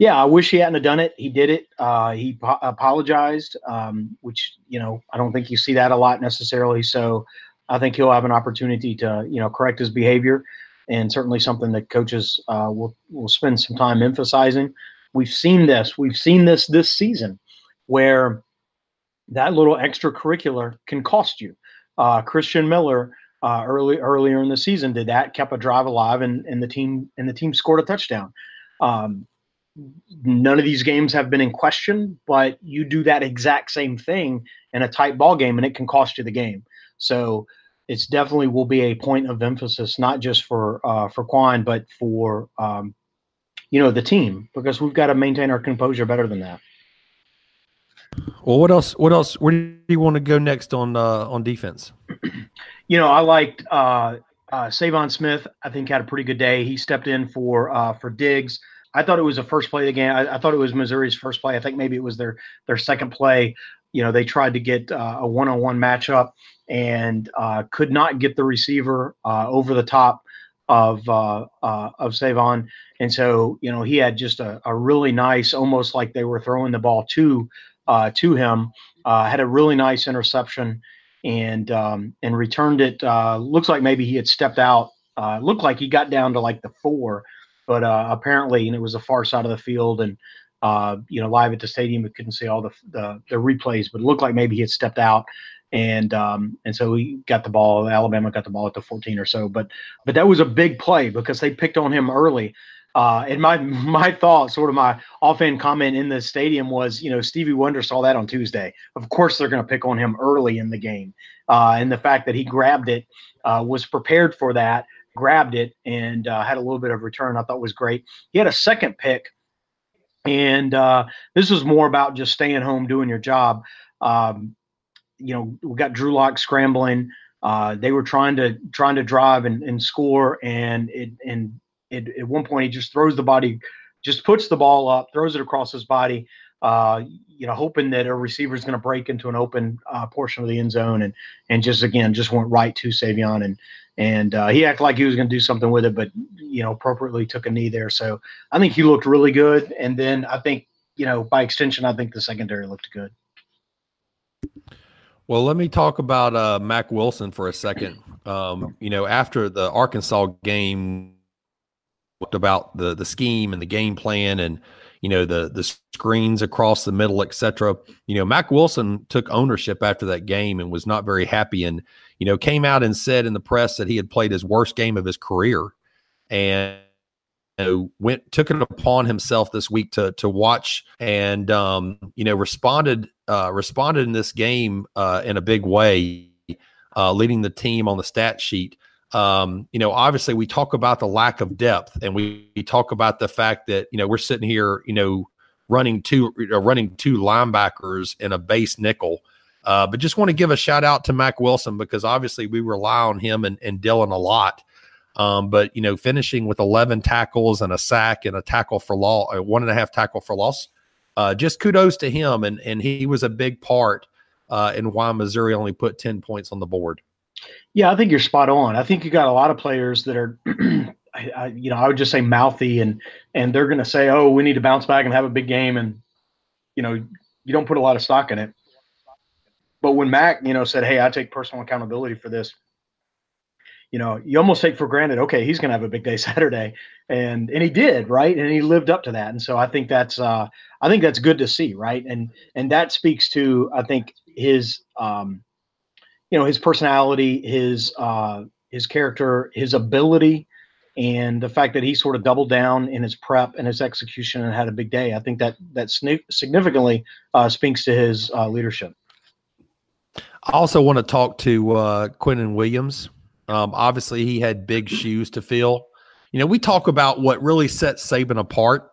yeah, I wish he hadn't have done it. He did it. Uh, he po- apologized, um, which you know I don't think you see that a lot necessarily. So I think he'll have an opportunity to you know correct his behavior. And certainly something that coaches uh, will will spend some time emphasizing. We've seen this. We've seen this this season, where that little extracurricular can cost you. Uh, Christian Miller uh, early earlier in the season did that, kept a drive alive, and and the team and the team scored a touchdown. Um, none of these games have been in question, but you do that exact same thing in a tight ball game, and it can cost you the game. So. It's definitely will be a point of emphasis, not just for uh, for Quan, but for um, you know the team, because we've got to maintain our composure better than that. Well, what else? What else? Where do you want to go next on uh, on defense? You know, I liked uh, uh, Savion Smith. I think had a pretty good day. He stepped in for uh, for Diggs. I thought it was the first play of the game. I, I thought it was Missouri's first play. I think maybe it was their their second play. You know, they tried to get uh, a one-on-one matchup and uh, could not get the receiver uh, over the top of uh, uh, of Savion. And so, you know, he had just a, a really nice, almost like they were throwing the ball to uh, to him, uh, had a really nice interception and um, and returned it. Uh, looks like maybe he had stepped out. Uh, looked like he got down to like the four, but uh, apparently, and it was the far side of the field and, Uh, you know, live at the stadium, we couldn't see all the, the the replays, but it looked like maybe he had stepped out, and um, and so he got the ball. Alabama got the ball at the fourteen or so, but but that was a big play because they picked on him early. Uh, and my my thought, sort of my offhand comment in the stadium was, you know, Stevie Wonder saw that on Tuesday. Of course, they're going to pick on him early in the game, uh, and the fact that he grabbed it, uh, was prepared for that, grabbed it, and uh, had a little bit of return. I thought was great. He had a second pick. And uh, this was more about just staying home, doing your job. Um, you know, we got Drew Lock scrambling. Uh, they were trying to trying to drive and, and score, and it and it, at one point he just throws the body, just puts the ball up, throws it across his body. Uh, you know, hoping that a receiver is going to break into an open uh, portion of the end zone, and and just again just went right to Savion, and and uh, he acted like he was going to do something with it, but you know appropriately took a knee there. So I think he looked really good, and then I think you know by extension I think the secondary looked good. Well, let me talk about uh, Mack Wilson for a second. Um, you know, after the Arkansas game, talked about the the scheme and the game plan and, you know, the the screens across the middle, et cetera. You know, Mack Wilson took ownership after that game and was not very happy and, you know, came out and said in the press that he had played his worst game of his career and you know, went took it upon himself this week to to watch and, um, you know, responded uh, responded in this game uh, in a big way, uh, leading the team on the stat sheet. Um, you know, obviously we talk about the lack of depth and we, we talk about the fact that, you know, we're sitting here, you know, running two, uh, running two linebackers in a base nickel. Uh, but just want to give a shout out to Mack Wilson because obviously we rely on him and, and Dylan a lot. Um, but, you know, finishing with eleven tackles and a sack and a tackle for loss, uh, one and a half tackle for loss, uh, just kudos to him. And, and he was a big part, uh, in why Missouri only put ten points on the board. Yeah, I think you're spot on. I think you got a lot of players that are, I, I, you know, I would just say mouthy and and they're going to say, oh, we need to bounce back and have a big game. And, you know, you don't put a lot of stock in it. But when Mac, you know, said, hey, I take personal accountability for this, you know, you almost take for granted, okay, he's going to have a big day Saturday. And and he did, right? And he lived up to that. And so I think that's uh, I think that's good to see, right? And, and that speaks to, I think, his um, – you know, his personality, his uh, his character, his ability, and the fact that he sort of doubled down in his prep and his execution and had a big day. I think that that significantly uh, speaks to his uh, leadership. I also want to talk to uh, Quinnen Williams. Um, obviously, he had big shoes to fill. You know, we talk about what really sets Saban apart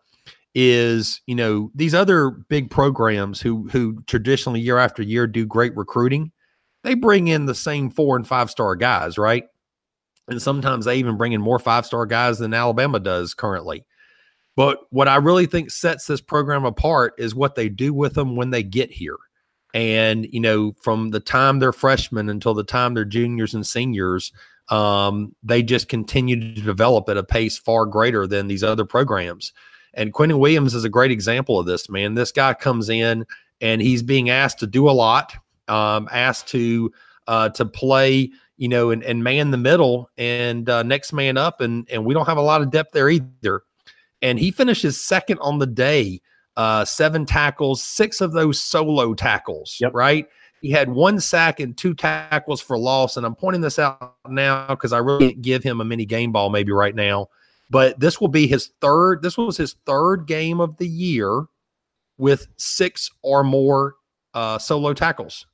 is, you know, these other big programs who who traditionally year after year do great recruiting. They bring in the same four and five star guys, right? And sometimes they even bring in more five star guys than Alabama does currently. But what I really think sets this program apart is what they do with them when they get here. And, you know, from the time they're freshmen until the time they're juniors and seniors, um, they just continue to develop at a pace far greater than these other programs. And Quinnen Williams is a great example of this, man. This guy comes in and he's being asked to do a lot. Um, asked to uh, to play, you know, and, and man the middle and uh, next man up. And, and we don't have a lot of depth there either. And he finishes second on the day, uh, seven tackles, six of those solo tackles, yep. Right? He had one sack and two tackles for loss. And I'm pointing this out now because I really didn't give him a mini game ball maybe right now. But this will be his third. This was his third game of the year with six or more uh, solo tackles.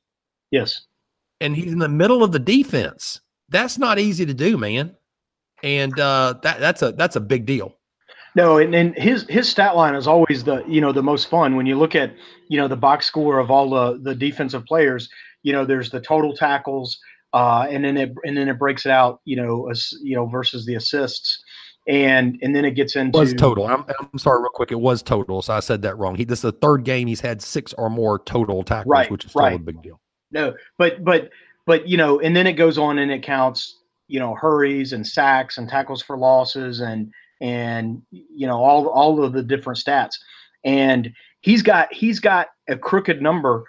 Yes. And he's in the middle of the defense. That's not easy to do, man. And uh, that that's a that's a big deal. No, and, and his his stat line is always the you know the most fun when you look at you know the box score of all the, the defensive players. You know, there's the total tackles, uh, and then it and then it breaks it out. You know, as, you know versus the assists, and and then it gets into it was total. I'm, I'm sorry, real quick. It was total, so I said that wrong. He this is the third game he's had six or more total tackles, right, which is still right. a big deal. No, but, but, but, you know, and then it goes on and it counts, you know, hurries and sacks and tackles for losses and, and, you know, all, all of the different stats. And he's got, he's got a crooked number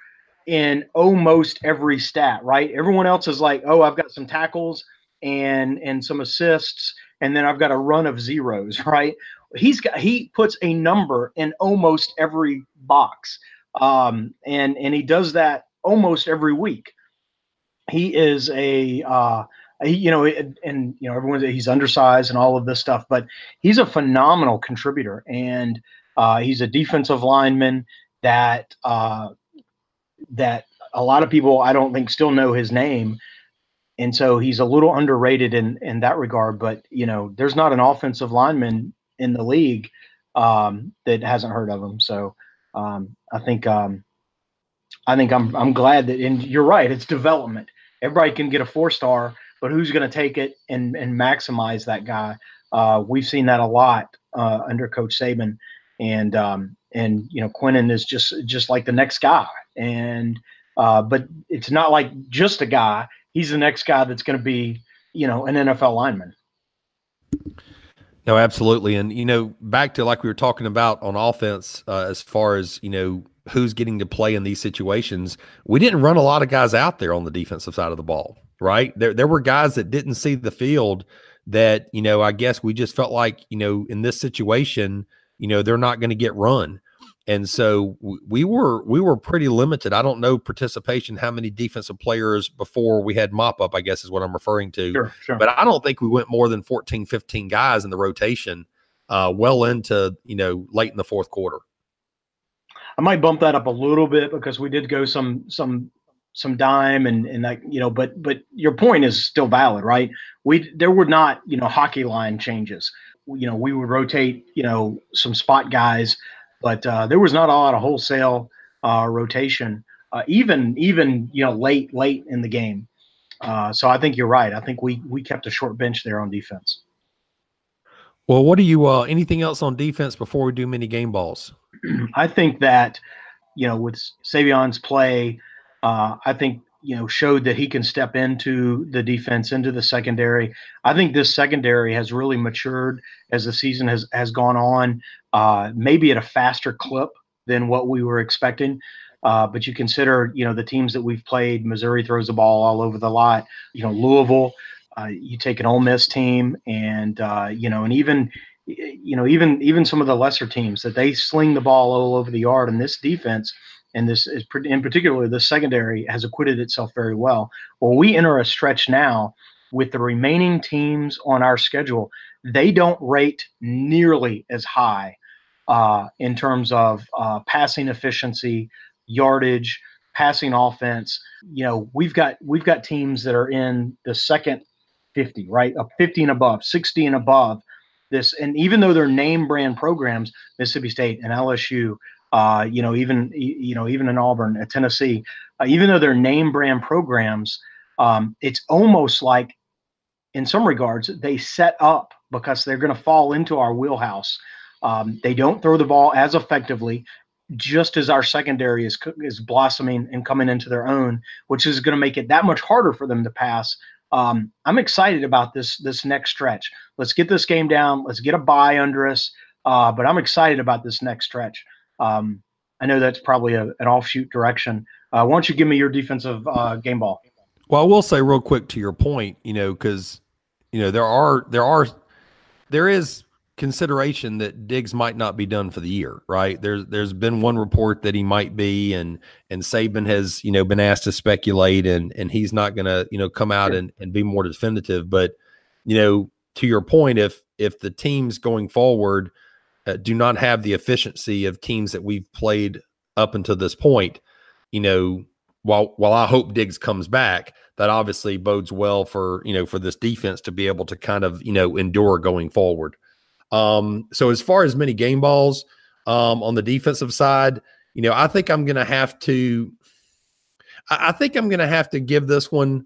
in almost every stat, right? Everyone else is like, oh, I've got some tackles and, and some assists, and then I've got a run of zeros, right? He's got, he puts a number in almost every box. Um, and, and he does that almost every week. He is a, uh, he, you know, and, and you know, everyone, he's undersized and all of this stuff, but he's a phenomenal contributor. And uh, he's a defensive lineman that, uh, that a lot of people, I don't think still know his name. And so he's a little underrated in, in that regard, but you know, there's not an offensive lineman in the league um, that hasn't heard of him. So um, I think, um, I think I'm I'm glad that, and you're right, it's development. Everybody can get a four-star, but who's going to take it and, and maximize that guy? Uh, we've seen that a lot uh, under Coach Saban, and um, and you know Quinnen is just just like the next guy, and uh, but it's not like just a guy. He's the next guy that's going to be you know an N F L lineman. No, absolutely, and you know back to like we were talking about on offense uh, as far as you know. who's getting to play in these situations, we didn't run a lot of guys out there on the defensive side of the ball, right? There there were guys that didn't see the field that, you know, I guess we just felt like, you know, in this situation, you know, they're not going to get run. And so we were we were pretty limited. I don't know participation, how many defensive players before we had mop-up, I guess is what I'm referring to. Sure, sure. But I don't think we went more than fourteen, fifteen guys in the rotation uh, well into, you know, late in the fourth quarter. I might bump that up a little bit because we did go some some some dime and and that, you know, but but your point is still valid, right? We there were not, you know, hockey line changes. You know, we would rotate, you know, some spot guys. But uh, there was not a lot of wholesale uh, rotation, uh, even even you know late late in the game. Uh, so I think you're right. I think we we kept a short bench there on defense. Well, what do you uh, anything else on defense before we do mini game balls? I think that you know with Savion's play, uh, I think you know showed that he can step into the defense, into the secondary. I think this secondary has really matured as the season has has gone on. Uh, maybe at a faster clip than what we were expecting. Uh, but you consider, you know, the teams that we've played, Missouri throws the ball all over the lot. You know, Louisville, uh, you take an Ole Miss team and, uh, you know, and even, you know, even even some of the lesser teams that they sling the ball all over the yard. And this defense and this is pretty, in particular, the secondary has acquitted itself very well. Well, we enter a stretch now with the remaining teams on our schedule. They don't rate nearly as high Uh, in terms of uh, passing efficiency, yardage, passing offense. You know, we've got we've got teams that are in the second fifty, right? Up fifty and above, sixty and above. This, and even though they're name brand programs, Mississippi State and L S U, uh, you know, even you know, even in Auburn, at Tennessee, uh, even though they're name brand programs, um, it's almost like, in some regards, they set up because they're going to fall into our wheelhouse. Um, they don't throw the ball as effectively, just as our secondary is is blossoming and coming into their own, which is going to make it that much harder for them to pass. Um, I'm excited about this this next stretch. Let's get this game down. Let's get a bye under us. Uh, but I'm excited about this next stretch. Um, I know that's probably a, an offshoot direction. Uh, why don't you give me your defensive uh, game ball? Well, I will say real quick to your point, you know, because you know there are there are there is. consideration that Diggs might not be done for the year, right? There's there's been one report that he might be, and and Saban has you know been asked to speculate, and and he's not going to you know come out and, and be more definitive. But you know, to your point, if if the teams going forward uh, do not have the efficiency of teams that we've played up until this point, you know, while while I hope Diggs comes back, that obviously bodes well for you know for this defense to be able to kind of you know endure going forward. Um, so as far as many game balls, um, on the defensive side, you know, I think I'm going to have to, I, I think I'm going to have to give this one.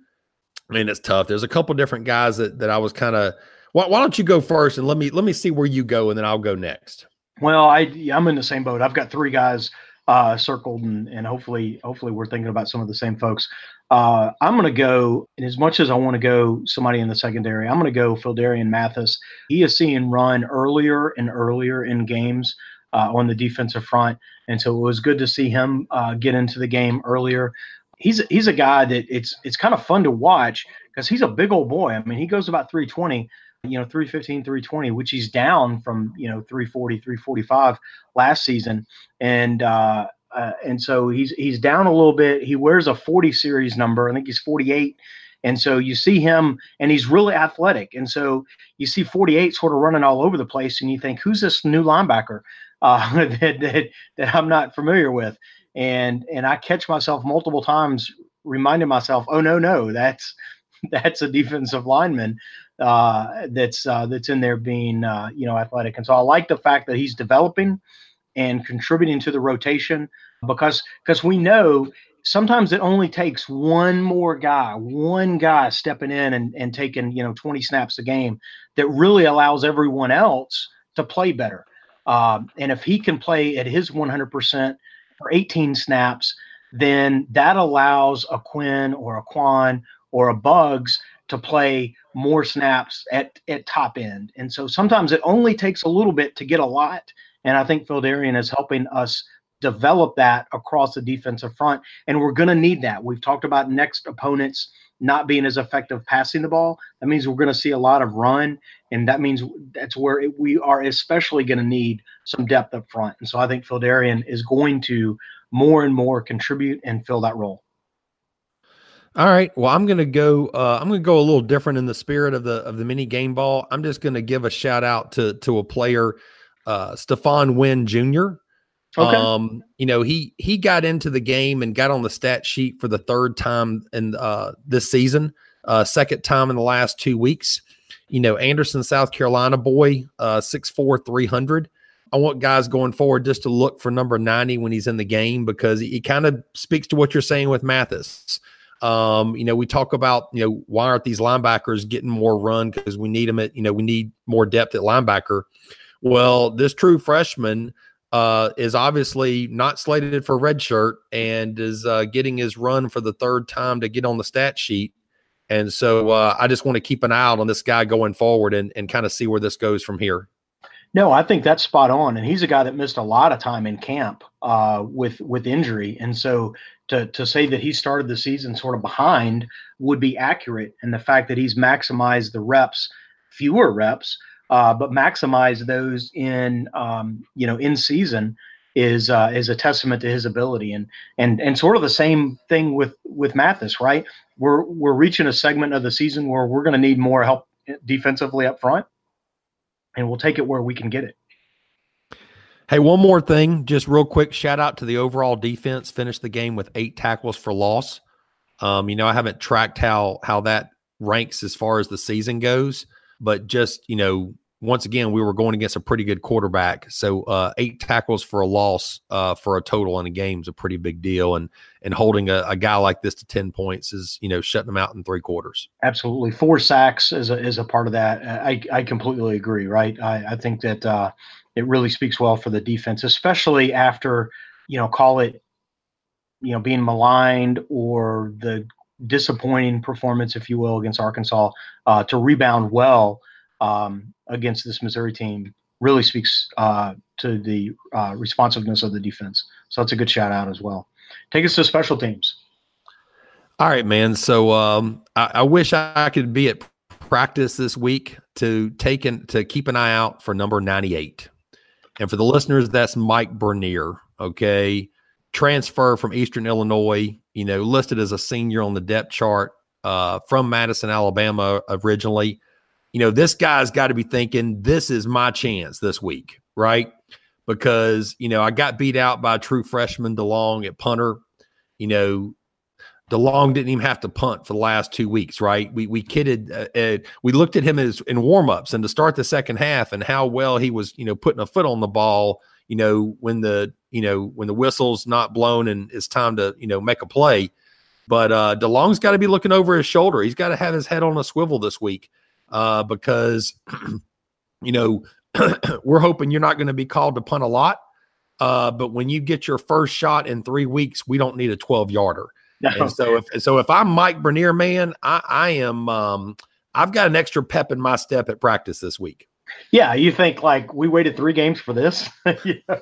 I mean, it's tough. There's a couple different guys that, that I was kind of, why, why don't you go first and let me, let me see where you go and then I'll go next. Well, I, I'm in the same boat. I've got three guys, uh, circled and, and hopefully, hopefully we're thinking about some of the same folks. Uh, I'm going to go, and as much as I want to go somebody in the secondary, I'm going to go Phidarian Mathis. He is seeing run earlier and earlier in games uh, on the defensive front, and so it was good to see him uh, get into the game earlier. He's he's a guy that it's it's kind of fun to watch because he's a big old boy. I mean, he goes about three twenty, you know, three fifteen, three twenty, which he's down from, you know, three forty, three forty-five last season, and uh Uh, and so he's he's down a little bit. He wears a forty series number. I think he's forty-eight. And so you see him, and he's really athletic. And so you see forty-eight sort of running all over the place, and you think, who's this new linebacker uh, that, that that I'm not familiar with? And and I catch myself multiple times reminding myself, oh, no, no, that's that's a defensive lineman uh, that's uh, that's in there being uh, you know athletic. And so I like the fact that he's developing and contributing to the rotation because because we know sometimes it only takes one more guy, one guy stepping in and, and taking, you know, twenty snaps a game that really allows everyone else to play better. Um, and if he can play at his one hundred percent for eighteen snaps, then that allows a Quinn or a Quan or a Bugs to play more snaps at, at top end. And so sometimes it only takes a little bit to get a lot. And I think Phidarian is helping us develop that across the defensive front. And we're going to need that. We've talked about next opponents not being as effective passing the ball. That means we're going to see a lot of run, and that means that's where it, we are especially going to need some depth up front. And so I think Phidarian is going to more and more contribute and fill that role. All right. Well, I'm going to go, uh, I'm going to go a little different in the spirit of the, of the mini game ball. I'm just going to give a shout out to, to a player, uh, Stephon Wynn Junior Okay. Um, you know, he, he got into the game and got on the stat sheet for the third time in, uh, this season, uh, second time in the last two weeks, you know, Anderson, South Carolina boy, uh, six four, three hundred. I want guys going forward just to look for number ninety when he's in the game, because he, he kind of speaks to what you're saying with Mathis. Um, you know, we talk about, you know, why aren't these linebackers getting more run? Because we need them at, you know, we need more depth at linebacker. Well, this true freshman uh, is obviously not slated for red shirt and is uh, getting his run for the third time to get on the stat sheet. And so uh, I just want to keep an eye out on this guy going forward and, and kind of see where this goes from here. No, I think that's spot on. And he's a guy that missed a lot of time in camp uh, with, with injury. And so to, to say that he started the season sort of behind would be accurate. And the fact that he's maximized the reps, fewer reps, uh, but maximized those in, um, you know, in season is, uh, is a testament to his ability. And, and, and sort of the same thing with, with Mathis, right? We're, we're reaching a segment of the season where we're going to need more help defensively up front. And we'll take it where we can get it. Hey, one more thing, just real quick, shout out to the overall defense. Finished the game with eight tackles for loss. Um, you know, I haven't tracked how how that ranks as far as the season goes, but just, you know, once again, we were going against a pretty good quarterback. So uh, eight tackles for a loss uh, for a total in a game is a pretty big deal. And and holding a, a guy like this to ten points is, you know, shutting them out in three quarters. Absolutely. Four sacks is a, is a part of that. I, I completely agree, right? I, I think that uh, it really speaks well for the defense, especially after, you know, call it, you know, being maligned or the disappointing performance, if you will, against Arkansas uh, to rebound well Um, against this Missouri team really speaks uh, to the uh, responsiveness of the defense. So that's a good shout out as well. Take us to special teams. All right, man. So um, I, I wish I could be at practice this week to take in, to keep an eye out for number ninety-eight. And for the listeners, that's Mike Bernier. Okay. Transfer from Eastern Illinois, you know, listed as a senior on the depth chart uh, from Madison, Alabama originally. You know, this guy's got to be thinking, this is my chance this week, right? Because, you know, I got beat out by a true freshman DeLong at punter. You know, DeLong didn't even have to punt for the last two weeks, right? We we kidded. Uh, uh, we looked at him as in warmups and to start the second half and how well he was, you know, putting a foot on the ball, you know, when the, you know, when the whistle's not blown and it's time to, you know, make a play. But uh, DeLong's got to be looking over his shoulder. He's got to have his head on a swivel this week. Uh, because, you know, we're hoping you're not going to be called to punt a lot. Uh, but when you get your first shot in three weeks, we don't need a twelve yarder. No. And so if, so if I'm Mike Bernier, man, I, I am, um, I've got an extra pep in my step at practice this week. Yeah. You think like we waited three games for this, you know,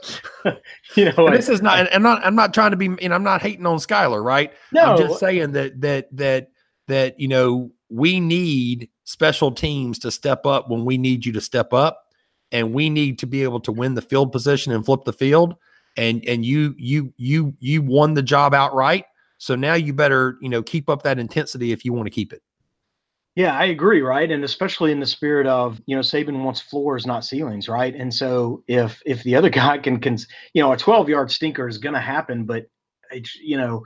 you know and this is not, and I'm not, I'm not trying to be, and I'm not hating on Skylar, right? No, I'm just saying that, that, that, that, you know, we need special teams to step up when we need you to step up, and we need to be able to win the field position and flip the field. And, and you, you, you, you won the job outright. So now you better, you know, keep up that intensity if you want to keep it. Yeah, I agree. Right. And especially in the spirit of, you know, Saban wants floors, not ceilings. Right. And so if, if the other guy can, can, you know, a twelve yard stinker is going to happen, but it's, you know,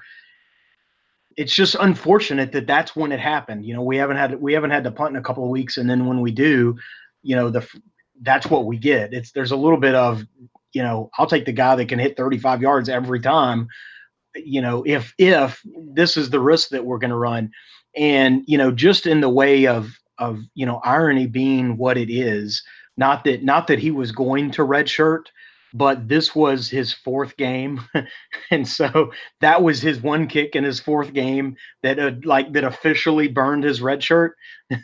it's just unfortunate that that's when it happened. You know, we haven't had we haven't had to punt in a couple of weeks, and then when we do, you know, the that's what we get. It's there's a little bit of, you know, I'll take the guy that can hit thirty-five yards every time. You know, if if this is the risk that we're going to run, and you know, just in the way of of you know, irony being what it is. Not that not that he was going to redshirt. But this was his fourth game, and so that was his one kick in his fourth game that uh, like that officially burned his red shirt.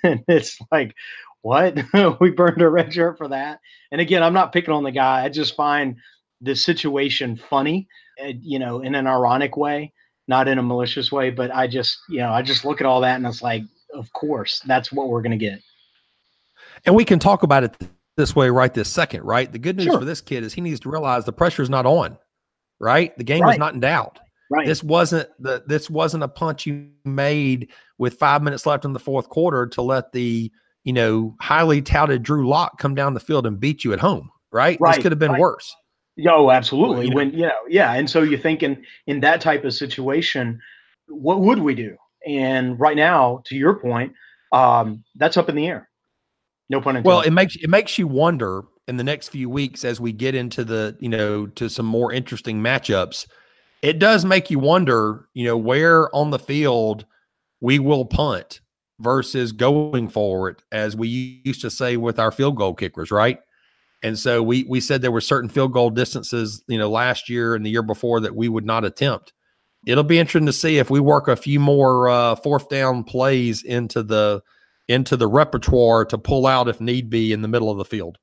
And it's like, what? We burned a red shirt for that? And again, I'm not picking on the guy. I just find the situation funny, uh, you know, in an ironic way, not in a malicious way. But I just, you know, I just look at all that and it's like, of course, that's what we're going to get. And we can talk about it this way right this second, right? The good news sure. for this kid is he needs to realize the pressure is not on, right? The game right. is not in doubt. Right. This wasn't the this wasn't a punch you made with five minutes left in the fourth quarter to let the, you know, highly touted Drew Lock come down the field and beat you at home, right? right. This could have been right. worse. Oh, absolutely. You know? When, you know, yeah. And so you're thinking in that type of situation, what would we do? And right now, to your point, um, that's up in the air. No pun intended. Well, it makes it makes you wonder in the next few weeks as we get into the, you know, to some more interesting matchups. It does make you wonder, you know, where on the field we will punt versus going for it, as we used to say with our field goal kickers, right? And so we we said there were certain field goal distances, you know, last year and the year before that we would not attempt. It'll be interesting to see if we work a few more uh, fourth down plays into the into the repertoire to pull out if need be in the middle of the field.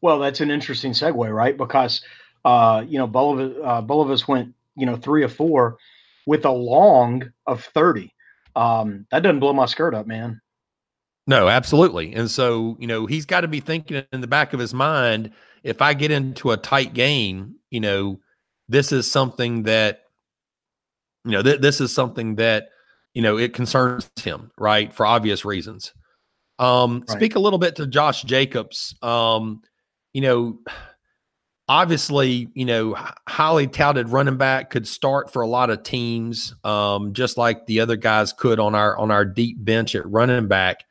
Well, that's an interesting segue, right? Because uh, you know, Bolivis uh, went, you know, three or four with a long of thirty. Um, that doesn't blow my skirt up, man. No, absolutely. And so, you know, he's got to be thinking in the back of his mind, if I get into a tight game, you know, this is something that, you know, th- this is something that, you know, it concerns him, right? For obvious reasons. Um, right. Speak a little bit to Josh Jacobs. Um, you know, Obviously, you know, highly touted running back could start for a lot of teams, um, just like the other guys could on our on our deep bench at running back.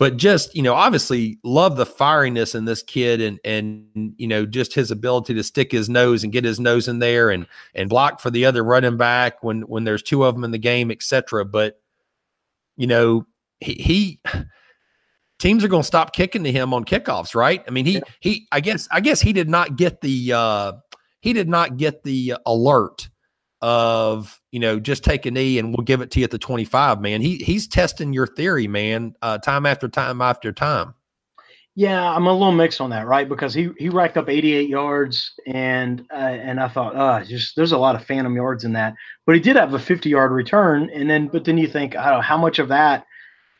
But just, you know, obviously love the fieriness in this kid and, and you know, just his ability to stick his nose and get his nose in there and and block for the other running back when, when there's two of them in the game, et cetera. But, you know, he, he – teams are going to stop kicking to him on kickoffs, right? I mean, he yeah. he. I guess I guess he did not get the uh, he did not get the alert of, you know, just take a knee and we'll give it to you at the twenty-five. Man, he he's testing your theory, man, uh, time after time after time. Yeah, I'm a little mixed on that, right? Because he he racked up eighty-eight yards, and uh, and I thought, oh, just there's a lot of phantom yards in that. But he did have a fifty-yard return, and then but then you think, I don't know, how much of that,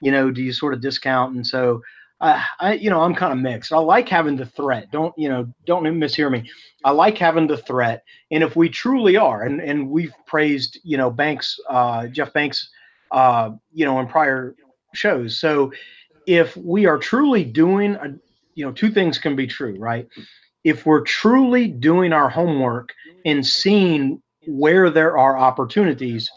you know, do you sort of discount? And so, uh, I, you know, I'm kind of mixed. I like having the threat. Don't, you know, don't mishear me. I like having the threat. And if we truly are, and, and we've praised, you know, Banks, uh, Jeff Banks, uh, you know, in prior shows. So if we are truly doing, a, you know, two things can be true, right? If we're truly doing our homework and seeing where there are opportunities,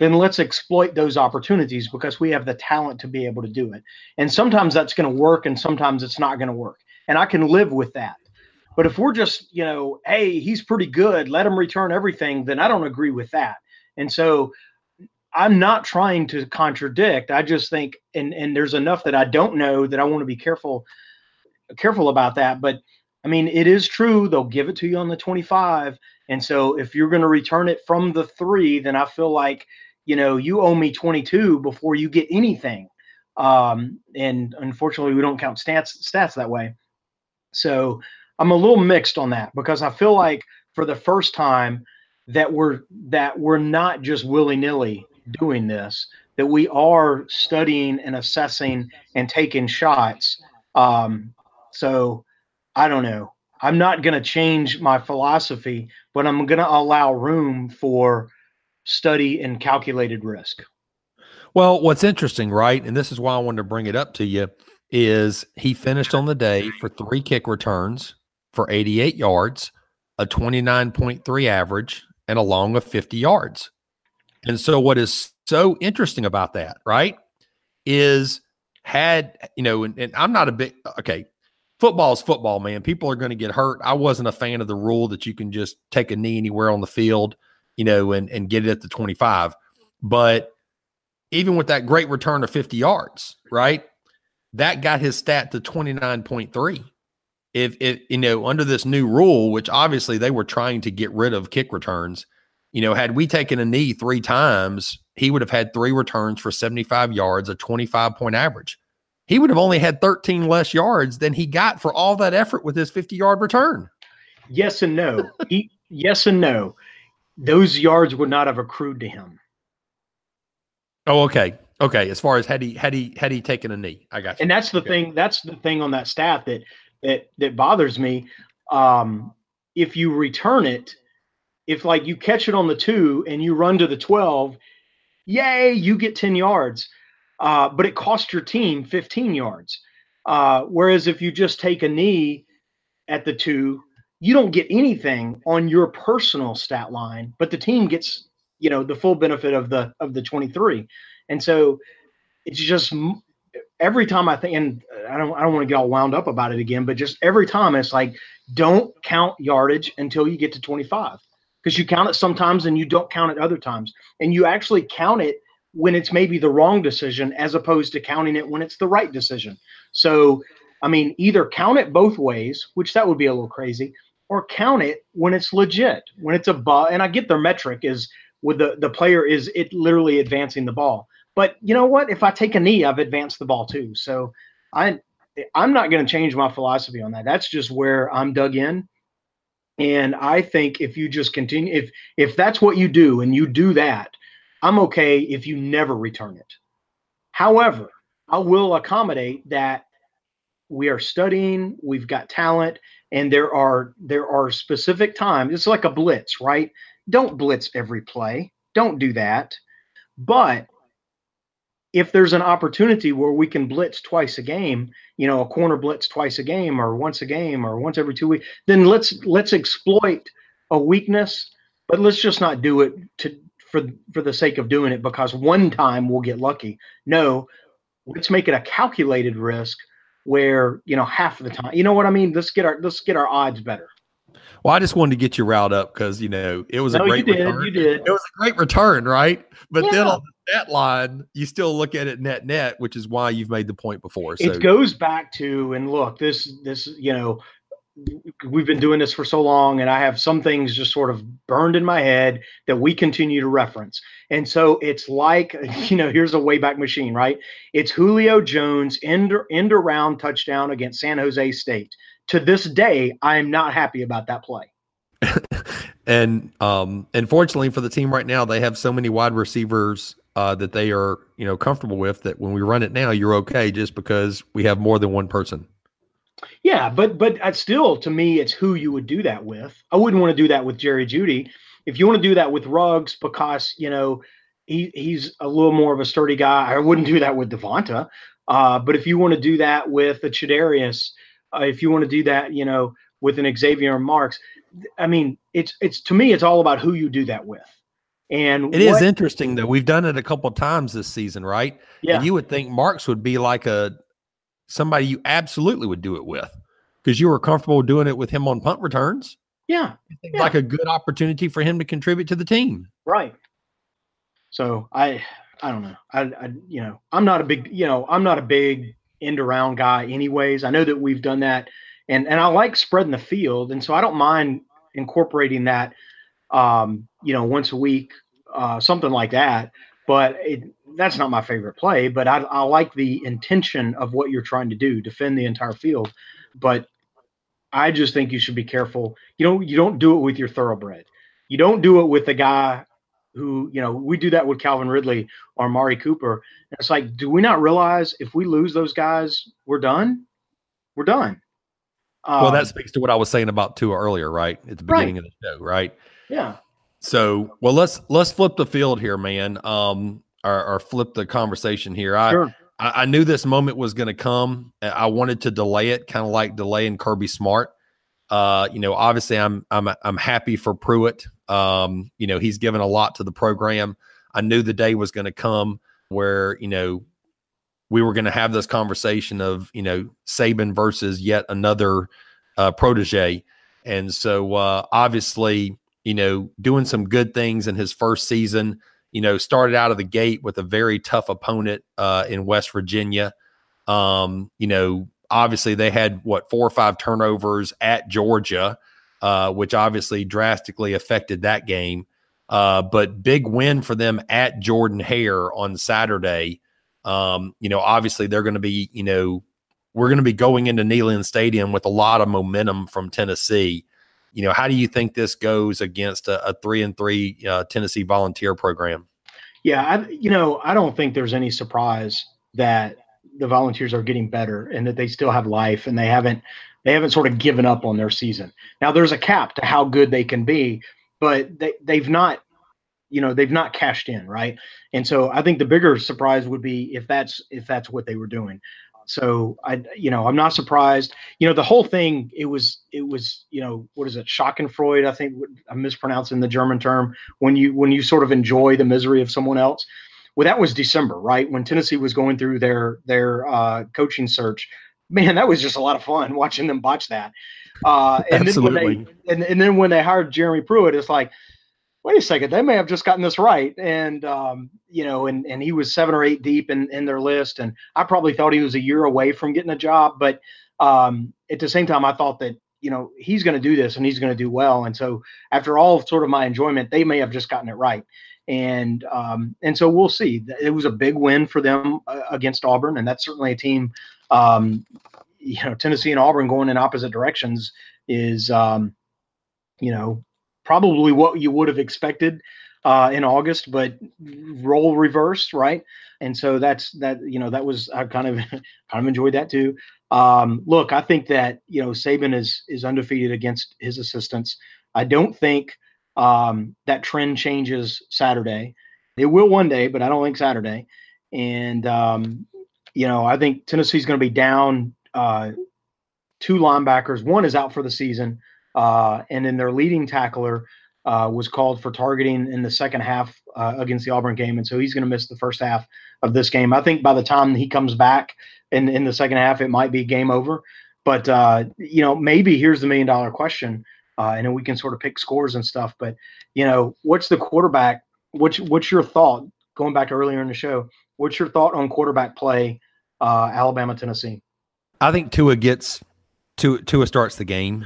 then let's exploit those opportunities because we have the talent to be able to do it. And sometimes that's going to work and sometimes it's not going to work. And I can live with that. But if we're just, you know, hey, he's pretty good, let him return everything, then I don't agree with that. And so I'm not trying to contradict. I just think, and, and there's enough that I don't know that I want to be careful, careful about that. But I mean, it is true. They'll give it to you on the twenty-five. And so if you're going to return it from the three, then I feel like, you know, you owe me twenty-two before you get anything. Um, and unfortunately, we don't count stats stats that way. So I'm a little mixed on that because I feel like for the first time that we're that we're not just willy-nilly doing this, that we are studying and assessing and taking shots. Um, so I don't know. I'm not going to change my philosophy, but I'm going to allow room for study and calculated risk. Well, what's interesting, right, and this is why I wanted to bring it up to you, is he finished on the day for three kick returns for eighty-eight yards, a twenty-nine point three average, and a long of fifty yards. And so what is so interesting about that, right, is had, you know, and, and I'm not a big – okay, football is football, man. People are going to get hurt. I wasn't a fan of the rule that you can just take a knee anywhere on the field, you know, and, and get it at the twenty-five. But even with that great return of fifty yards, right, that got his stat to twenty-nine point three. If, if, you know, under this new rule, which obviously they were trying to get rid of kick returns, you know, had we taken a knee three times, he would have had three returns for seventy-five yards, a twenty-five point average. He would have only had thirteen less yards than he got for all that effort with his fifty-yard return. Yes and no. he, yes and no. Those yards would not have accrued to him. Oh, okay. Okay. As far as had he had he had he taken a knee, I got you. And that's the okay. thing. That's the thing on that stat that that that bothers me. Um, if you return it, if like you catch it on the two and you run to the twelve, yay, you get ten yards. Uh, but it cost your team fifteen yards. Uh, whereas if you just take a knee at the two, you don't get anything on your personal stat line, but the team gets, you know, the full benefit of the of the twenty-three. And so it's just every time I think, and I don't I don't want to get all wound up about it again, but just every time it's like, don't count yardage until you get to twenty-five, because you count it sometimes and you don't count it other times, and you actually count it when it's maybe the wrong decision as opposed to counting it when it's the right decision. So, I mean, either count it both ways, which that would be a little crazy, or count it when it's legit, when it's a ball. And I get their metric is with the, the player is it literally advancing the ball. But you know what? If I take a knee, I've advanced the ball too. So I, I'm not going to change my philosophy on that. That's just where I'm dug in. And I think if you just continue, if if that's what you do and you do that, I'm okay if you never return it. However, I will accommodate that we are studying, we've got talent, and there are there are specific times. It's like a blitz, right? Don't blitz every play. Don't do that. But if there's an opportunity where we can blitz twice a game, you know, a corner blitz twice a game or once a game or once every two weeks, then let's let's exploit a weakness, but let's just not do it to for for the sake of doing it because one time we'll get lucky. No, let's make it a calculated risk where, you know, half of the time, you know what I mean? Let's get our, let's get our odds better. Well, I just wanted to get you riled up because, you know, it was no, a great you did, return. You did. It was a great return, right? But yeah. then on the stat line, you still look at it net net, which is why you've made the point before. So. It goes back to, and look, this, this, you know, we've been doing this for so long, and I have some things just sort of burned in my head that we continue to reference. And so it's like, you know, here's a Wayback Machine, right? It's Julio Jones end, end around touchdown against San Jose State. To this day, I am not happy about that play. and um, and fortunately for the team right now, they have so many wide receivers uh, that they are, you know, comfortable with that when we run it now, you're okay just because we have more than one person. Yeah, but but I'd still, to me, it's who you would do that with. I wouldn't want to do that with Jerry Jeudy. If you want to do that with Ruggs, because, you know, he he's a little more of a sturdy guy. I wouldn't do that with Devonta. Uh, but if you want to do that with a Chadarius, uh, if you want to do that, you know, with an Xavier Marks, I mean, it's it's to me, it's all about who you do that with. And it what, is interesting that we've done it a couple of times this season, right? Yeah. And you would think Marks would be like a somebody you absolutely would do it with because you were comfortable doing it with him on punt returns. Yeah. yeah. Like a good opportunity for him to contribute to the team. Right. So I, I don't know. I, I, you know, I'm not a big, you know, I'm not a big end around guy anyways. I know that we've done that and, and I like spreading the field. And so I don't mind incorporating that, um, you know, once a week, uh, something like that. But it, that's not my favorite play, but I, I like the intention of what you're trying to do, defend the entire field. But I just think you should be careful. You don't, you don't do it with your thoroughbred. You don't do it with the guy who, you know, we do that with Calvin Ridley or Amari Cooper. And it's like, do we not realize if we lose those guys, we're done? We're done. Um, well, that speaks to what I was saying about Tua earlier, right? At the beginning right. of the show, right? Yeah. So, well, let's let's flip the field here, man, um, or, or flip the conversation here. I, sure. I I knew this moment was going to come. I wanted to delay it, kind of like delaying Kirby Smart. Uh, you know, obviously, I'm I'm I'm happy for Pruitt. Um, you know, he's given a lot to the program. I knew the day was going to come where you know we were going to have this conversation of you know Saban versus yet another uh, protege, and so uh, obviously. You know, doing some good things in his first season, you know, started out of the gate with a very tough opponent uh, in West Virginia. Um, you know, obviously they had, what, four or five turnovers at Georgia, uh, which obviously drastically affected that game. Uh, but big win for them at Jordan-Hare on Saturday. Um, you know, obviously they're going to be, you know, we're going to be going into Neyland Stadium with a lot of momentum from Tennessee. You know, how do you think this goes against a, a three and three uh, Tennessee Volunteer program? Yeah, I, you know, I don't think there's any surprise that the Volunteers are getting better and that they still have life and they haven't they haven't sort of given up on their season. Now, there's a cap to how good they can be, but they, they've not, you know, they've not cashed in, right? And so I think the bigger surprise would be if that's if that's what they were doing. So I, you know, I'm not surprised. You know, the whole thing, it was, it was, you know, what is it? Schadenfreude, I think I'm mispronouncing the German term, when you, when you sort of enjoy the misery of someone else. Well, that was December, right? When Tennessee was going through their, their uh, coaching search, man, that was just a lot of fun watching them botch that. Uh, and Absolutely. Then when they, and, and then when they hired Jeremy Pruitt, it's like, wait a second, they may have just gotten this right. And, um, you know, and, and he was seven or eight deep in, in their list. And I probably thought he was a year away from getting a job. But um, at the same time, I thought that, you know, he's going to do this and he's going to do well. And so after all sort of my enjoyment, they may have just gotten it right. And um, and so we'll see. It was a big win for them uh, against Auburn. And that's certainly a team, um, you know, Tennessee and Auburn going in opposite directions is, um, you know, probably what you would have expected uh, in August, but role reversed, right? And so that's that. You know, that was I kind of kind of enjoyed that too. Um, look, I think that you know Saban is is undefeated against his assistants. I don't think um, that trend changes Saturday. It will one day, but I don't think Saturday. And um, you know, I think Tennessee's going to be down uh, two linebackers. One is out for the season. Uh, and then their leading tackler uh, was called for targeting in the second half uh, against the Auburn game. And so he's going to miss the first half of this game. I think by the time he comes back in, in the second half, it might be game over. But, uh, you know, maybe here's the million dollar question. Uh, and then we can sort of pick scores and stuff. But, you know, what's the quarterback? What's, what's your thought? Going back to earlier in the show, what's your thought on quarterback play, uh, Alabama, Tennessee? I think Tua gets Tua, Tua starts the game.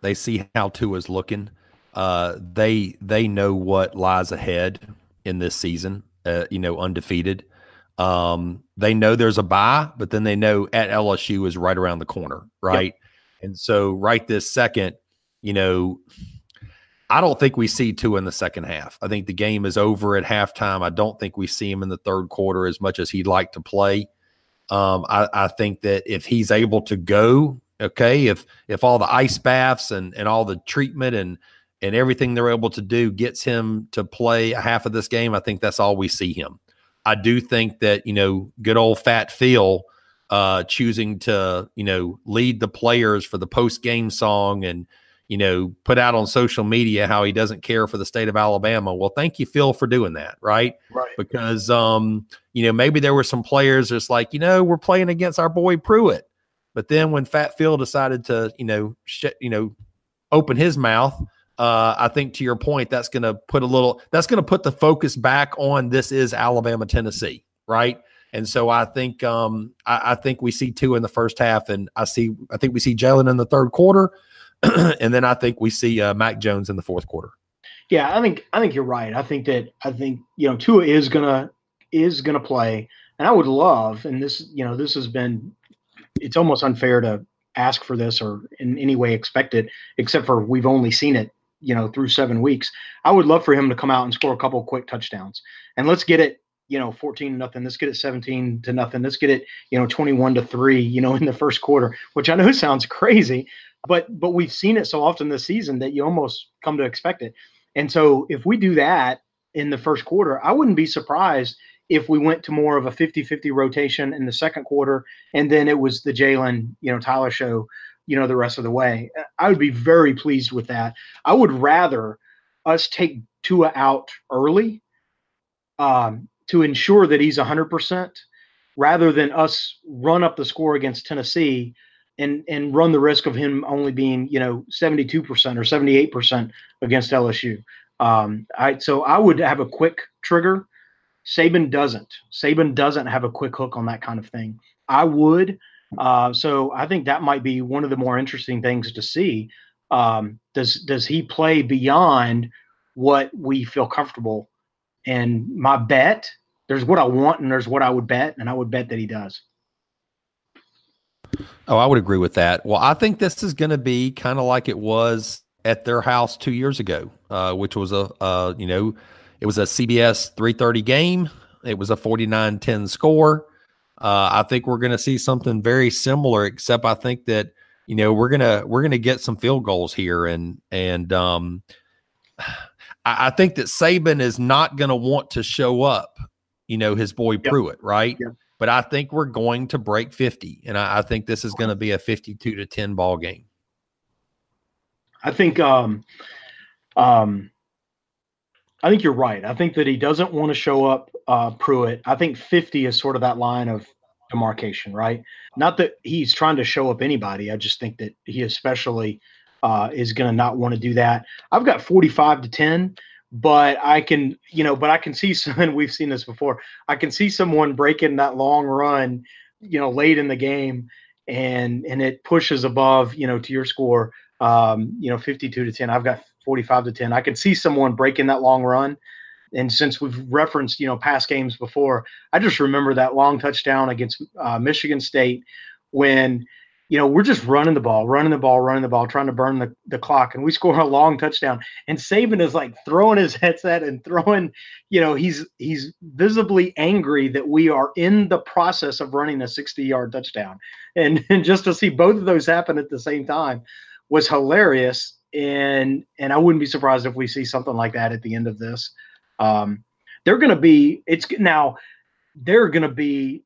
They see how Tua's looking. Uh, they they know what lies ahead in this season, uh, you know, undefeated. Um, they know there's a bye, but then they know at L S U is right around the corner, right? Yep. And so right this second, you know, I don't think we see Tua in the second half. I think the game is over at halftime. I don't think we see him in the third quarter as much as he'd like to play. Um, I, I think that if he's able to go – Okay, if if all the ice baths and, and all the treatment and and everything they're able to do gets him to play a half of this game, I think that's all we see him. I do think that, you know, good old Fat Phil uh, choosing to, you know, lead the players for the post-game song and, you know, put out on social media how he doesn't care for the state of Alabama. Well, thank you, Phil, for doing that, right? Right. Because, um, you know, maybe there were some players that's like, you know, we're playing against our boy Pruitt. But then when Fat Phil decided to, you know, sh- you know, open his mouth, uh, I think to your point, that's going to put a little, that's going to put the focus back on this is Alabama, Tennessee, right? And so I think, um, I, I think we see two in the first half, and I see, I think we see Jalen in the third quarter, and then I think we see uh, Mac Jones in the fourth quarter. Yeah, I think, I think you're right. I think that, I think you know, Tua is gonna is gonna play, and I would love, and this, you know, this has been. It's almost unfair to ask for this or in any way expect it, except for we've only seen it, you know, through seven weeks. I would love for him to come out and score a couple of quick touchdowns, and let's get it, you know, fourteen to nothing. Let's get it seventeen to nothing. Let's get it, you know, twenty-one to three, you know, in the first quarter, which I know sounds crazy, but, but we've seen it so often this season that you almost come to expect it. And so if we do that in the first quarter, I wouldn't be surprised if we went to more of a fifty-fifty rotation in the second quarter, and then it was the Jalen, you know, Tyler show, you know, the rest of the way. I would be very pleased with that. I would rather us take Tua out early um, to ensure that he's one hundred percent rather than us run up the score against Tennessee and and run the risk of him only being, you know, seventy-two percent or seventy-eight percent against L S U. Um, I, so I would have a quick trigger. Saban doesn't. Saban doesn't have a quick hook on that kind of thing. I would. Uh, so I think that might be one of the more interesting things to see. Um, does does he play beyond what we feel comfortable? And my bet, there's what I want and there's what I would bet, and I would bet that he does. Oh, I would agree with that. Well, I think this is going to be kind of like it was at their house two years ago, uh, which was a, uh, you know, it was a C B S three thirty game. It was a forty-nine ten score. Uh, I think we're going to see something very similar, except I think that, you know, we're going to, we're going to get some field goals here. And, and um, I, I think that Saban is not going to want to show up, you know, his boy yep. Pruitt. Right. Yep. But I think we're going to break fifty. And I, I think this is going to be a fifty-two to ten ball game. I think, um, um, I think you're right. I think that he doesn't want to show up uh, Pruitt. I think fifty is sort of that line of demarcation, right? Not that he's trying to show up anybody. I just think that he especially uh, is going to not want to do that. I've got forty-five to ten, but I can, you know, but I can see someone, we've seen this before. I can see someone breaking that long run, you know, late in the game, and and it pushes above, you know, to your score, um, you know, fifty-two to ten. I've got forty-five to ten. I can see someone breaking that long run. And since we've referenced, you know, past games before, I just remember that long touchdown against uh, Michigan State when, you know, we're just running the ball, running the ball, running the ball, trying to burn the, the clock. And we score a long touchdown. And Saban is like throwing his headset and throwing, you know, he's he's visibly angry that we are in the process of running a sixty-yard touchdown. And, and just to see both of those happen at the same time was hilarious. And and I wouldn't be surprised if we see something like that at the end of this. Um, they're going to be it's now they're going to be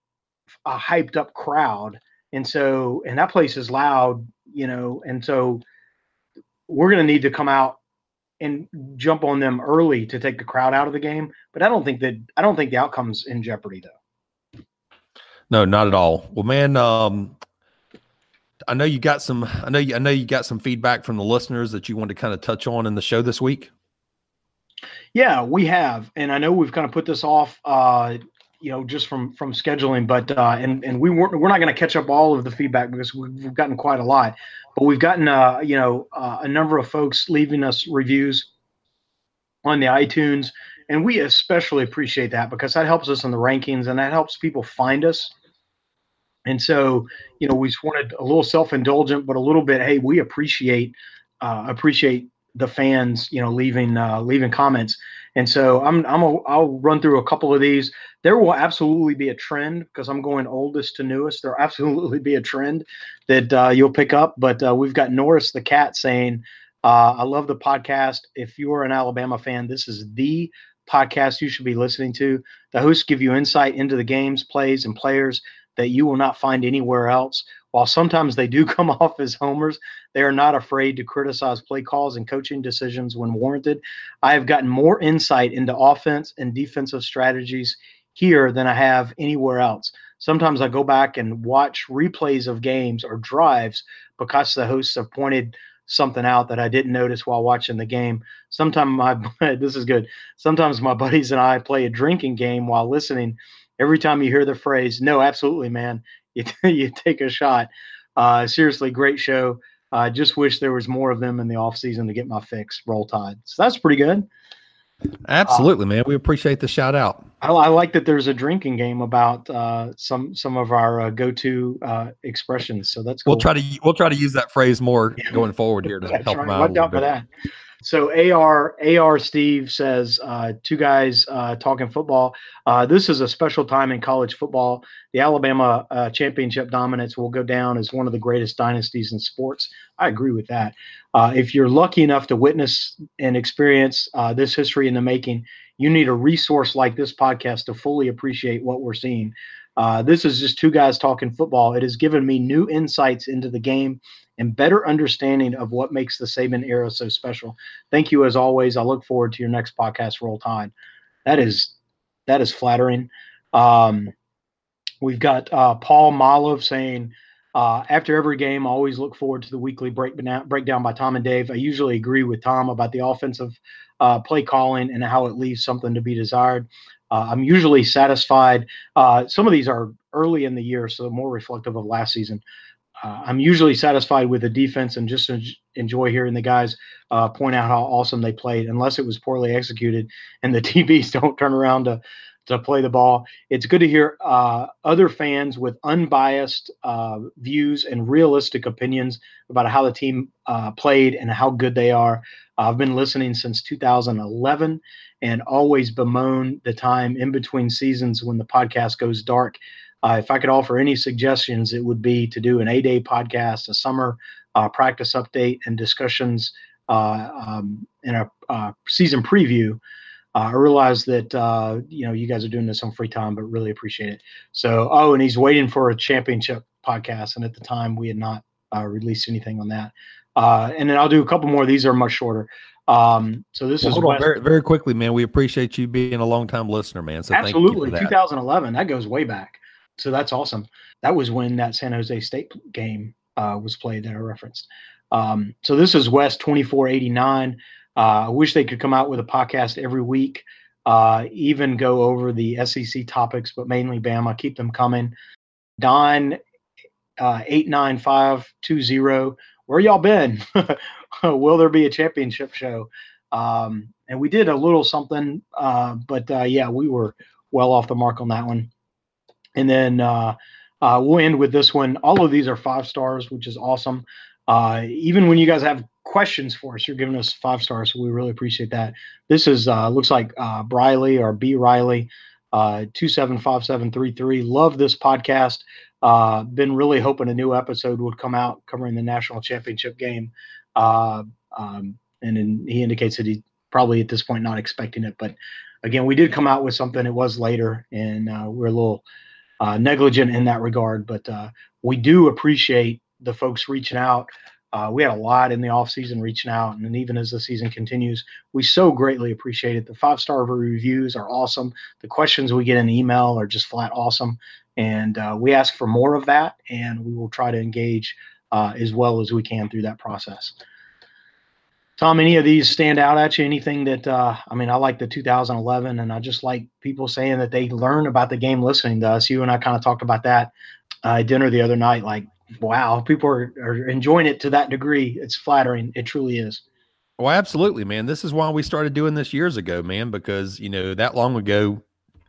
a hyped up crowd. And so and that place is loud, you know, and so we're going to need to come out and jump on them early to take the crowd out of the game. But I don't think that I don't think the outcome's in jeopardy, though. No, not at all. Well, man, um, I know you got some. I know you. I know you got some feedback from the listeners that you wanted to kind of touch on in the show this week. Yeah, we have, and I know we've kind of put this off, uh, you know, just from from scheduling. But uh, and and we weren't. We're not going to catch up all of the feedback because we've gotten quite a lot. But we've gotten, uh, you know, uh, a number of folks leaving us reviews on the iTunes, and we especially appreciate that because that helps us in the rankings and that helps people find us. And so, you know, we just wanted a little self-indulgent, but a little bit, hey, we appreciate uh, appreciate the fans, you know, leaving uh, leaving comments. And so I'm I'm a, I'll run through a couple of these. There will absolutely be a trend because I'm going oldest to newest. There'll absolutely be a trend that uh, you'll pick up. But uh, we've got Norris the Cat saying, uh, "I love the podcast. If you are an Alabama fan, this is the podcast you should be listening to. The hosts give you insight into the games, plays, and players that you will not find anywhere else. While sometimes they do come off as homers, they are not afraid to criticize play calls and coaching decisions when warranted. I have gotten more insight into offense and defensive strategies here than I have anywhere else. Sometimes I go back and watch replays of games or drives because the hosts have pointed something out that I didn't notice while watching the game. Sometimes my this is good. Sometimes my buddies and I play a drinking game while listening. Every time you hear the phrase, no, absolutely, man, you, t- you take a shot. Uh, seriously, great show. I uh, just wish there was more of them in the offseason to get my fix. Roll Tide." So that's pretty good. Absolutely, uh, man. We appreciate the shout out. I, I like that there's a drinking game about uh, some some of our uh, go-to uh, expressions. So that's cool. We'll try to we'll try to use that phrase more yeah. going forward here to that's help right. my Watch out for that. So A R A R Steve says, uh, two guys uh, talking football. Uh, this is a special time in college football. The Alabama uh, championship dominance will go down as one of the greatest dynasties in sports. I agree with that. Uh, if you're lucky enough to witness and experience uh, this history in the making, you need a resource like this podcast to fully appreciate what we're seeing. Uh, this is just two guys talking football. It has given me new insights into the game and better understanding of what makes the Saban era so special. Thank you, as always. I look forward to your next podcast, Roll Tide. That is that is flattering. Um, we've got uh, Paul Malov saying, uh, after every game, I always look forward to the weekly break, breakdown by Tom and Dave. I usually agree with Tom about the offensive uh, play calling and how it leaves something to be desired. Uh, I'm usually satisfied. Uh, some of these are early in the year, so more reflective of last season. Uh, I'm usually satisfied with the defense and just enjoy hearing the guys uh, point out how awesome they played, unless it was poorly executed and the T Bs don't turn around to to play the ball. It's good to hear uh, other fans with unbiased uh, views and realistic opinions about how the team uh, played and how good they are. Uh, I've been listening since two thousand eleven and always bemoan the time in between seasons when the podcast goes dark. Uh, if I could offer any suggestions, it would be to do an A-Day podcast, a summer uh, practice update, and discussions uh, um, in a uh, season preview. Uh, I realize that, uh, you know, you guys are doing this on free time, but really appreciate it. So, oh, and he's waiting for a championship podcast. And at the time, we had not uh, released anything on that. Uh, and then I'll do a couple more. These are much shorter. Um, so this well, is hold on, very, very quickly, man. We appreciate you being a longtime listener, man. So absolutely. Thank you for that. twenty eleven. That goes way back. So that's awesome. That was when that San Jose State game uh, was played that I referenced. Um, so this is West twenty-four eighty-nine. Uh, I wish they could come out with a podcast every week, uh, even go over the S E C topics, but mainly Bama. Keep them coming. Don uh, eight nine five two zero. Where y'all been? Will there be a championship show? Um, and we did a little something, uh, but uh, yeah, we were well off the mark on that one. And then uh, uh, we'll end with this one. All of these are five stars, which is awesome. Uh, even when you guys have questions for us, you're giving us five stars, so we really appreciate that. This is uh, looks like uh, Briley or B. Riley, uh, two seven five seven three three. Love this podcast. Uh, been really hoping a new episode would come out covering the national championship game. Uh, um, and then he indicates that he's probably at this point not expecting it. But, again, we did come out with something. It was later, and uh, we're a little – Uh, negligent in that regard, but uh, we do appreciate the folks reaching out. Uh, we had a lot in the offseason reaching out, and even as the season continues, we so greatly appreciate it. The five-star reviews are awesome. The questions we get in email are just flat awesome, and uh, we ask for more of that, and we will try to engage uh, as well as we can through that process. Tom, any of these stand out at you? Anything that, uh, I mean, I like the two thousand eleven, and I just like people saying that they learn about the game listening to us. You and I kind of talked about that uh, at dinner the other night. Like, wow, people are, are enjoying it to that degree. It's flattering. It truly is. Well, absolutely, man. This is why we started doing this years ago, man, because, you know, that long ago,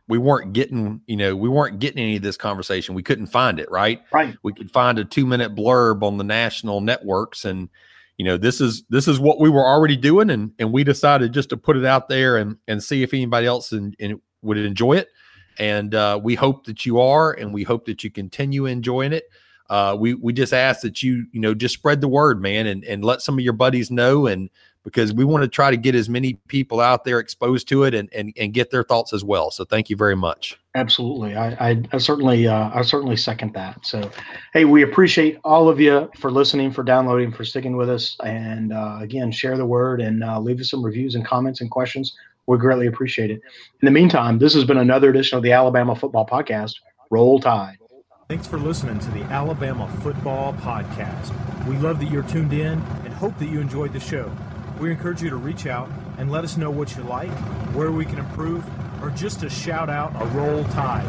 we weren't getting, you know, we weren't getting any of this conversation. We couldn't find it, right? Right. We could find a two-minute blurb on the national networks, and you know, this is this is what we were already doing, and and we decided just to put it out there and and see if anybody else in, in, would enjoy it. And uh, we hope that you are, and we hope that you continue enjoying it. Uh, we we just ask that you you know just spread the word, man, and and let some of your buddies know, and because we want to try to get as many people out there exposed to it and and and get their thoughts as well. So thank you very much. Absolutely, I I, I certainly uh, I certainly second that. So, hey, we appreciate all of you for listening, for downloading, for sticking with us, and uh, again, share the word and uh, leave us some reviews and comments and questions. We greatly appreciate it. In the meantime, this has been another edition of the Alabama Football Podcast. Roll Tide. Thanks for listening to the Alabama Football Podcast. We love that you're tuned in and hope that you enjoyed the show. We encourage you to reach out and let us know what you like, where we can improve, or just a shout out, a roll tide.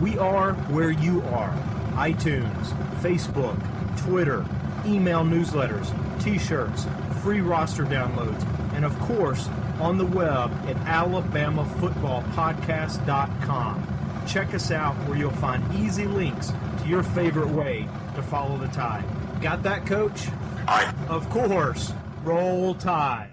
We are where you are. iTunes, Facebook, Twitter, email newsletters, t-shirts, free roster downloads, and of course, on the web at alabama football podcast dot com. Check us out where you'll find easy links to your favorite way to follow the Tide. Got that, Coach? Of course. Roll Tide.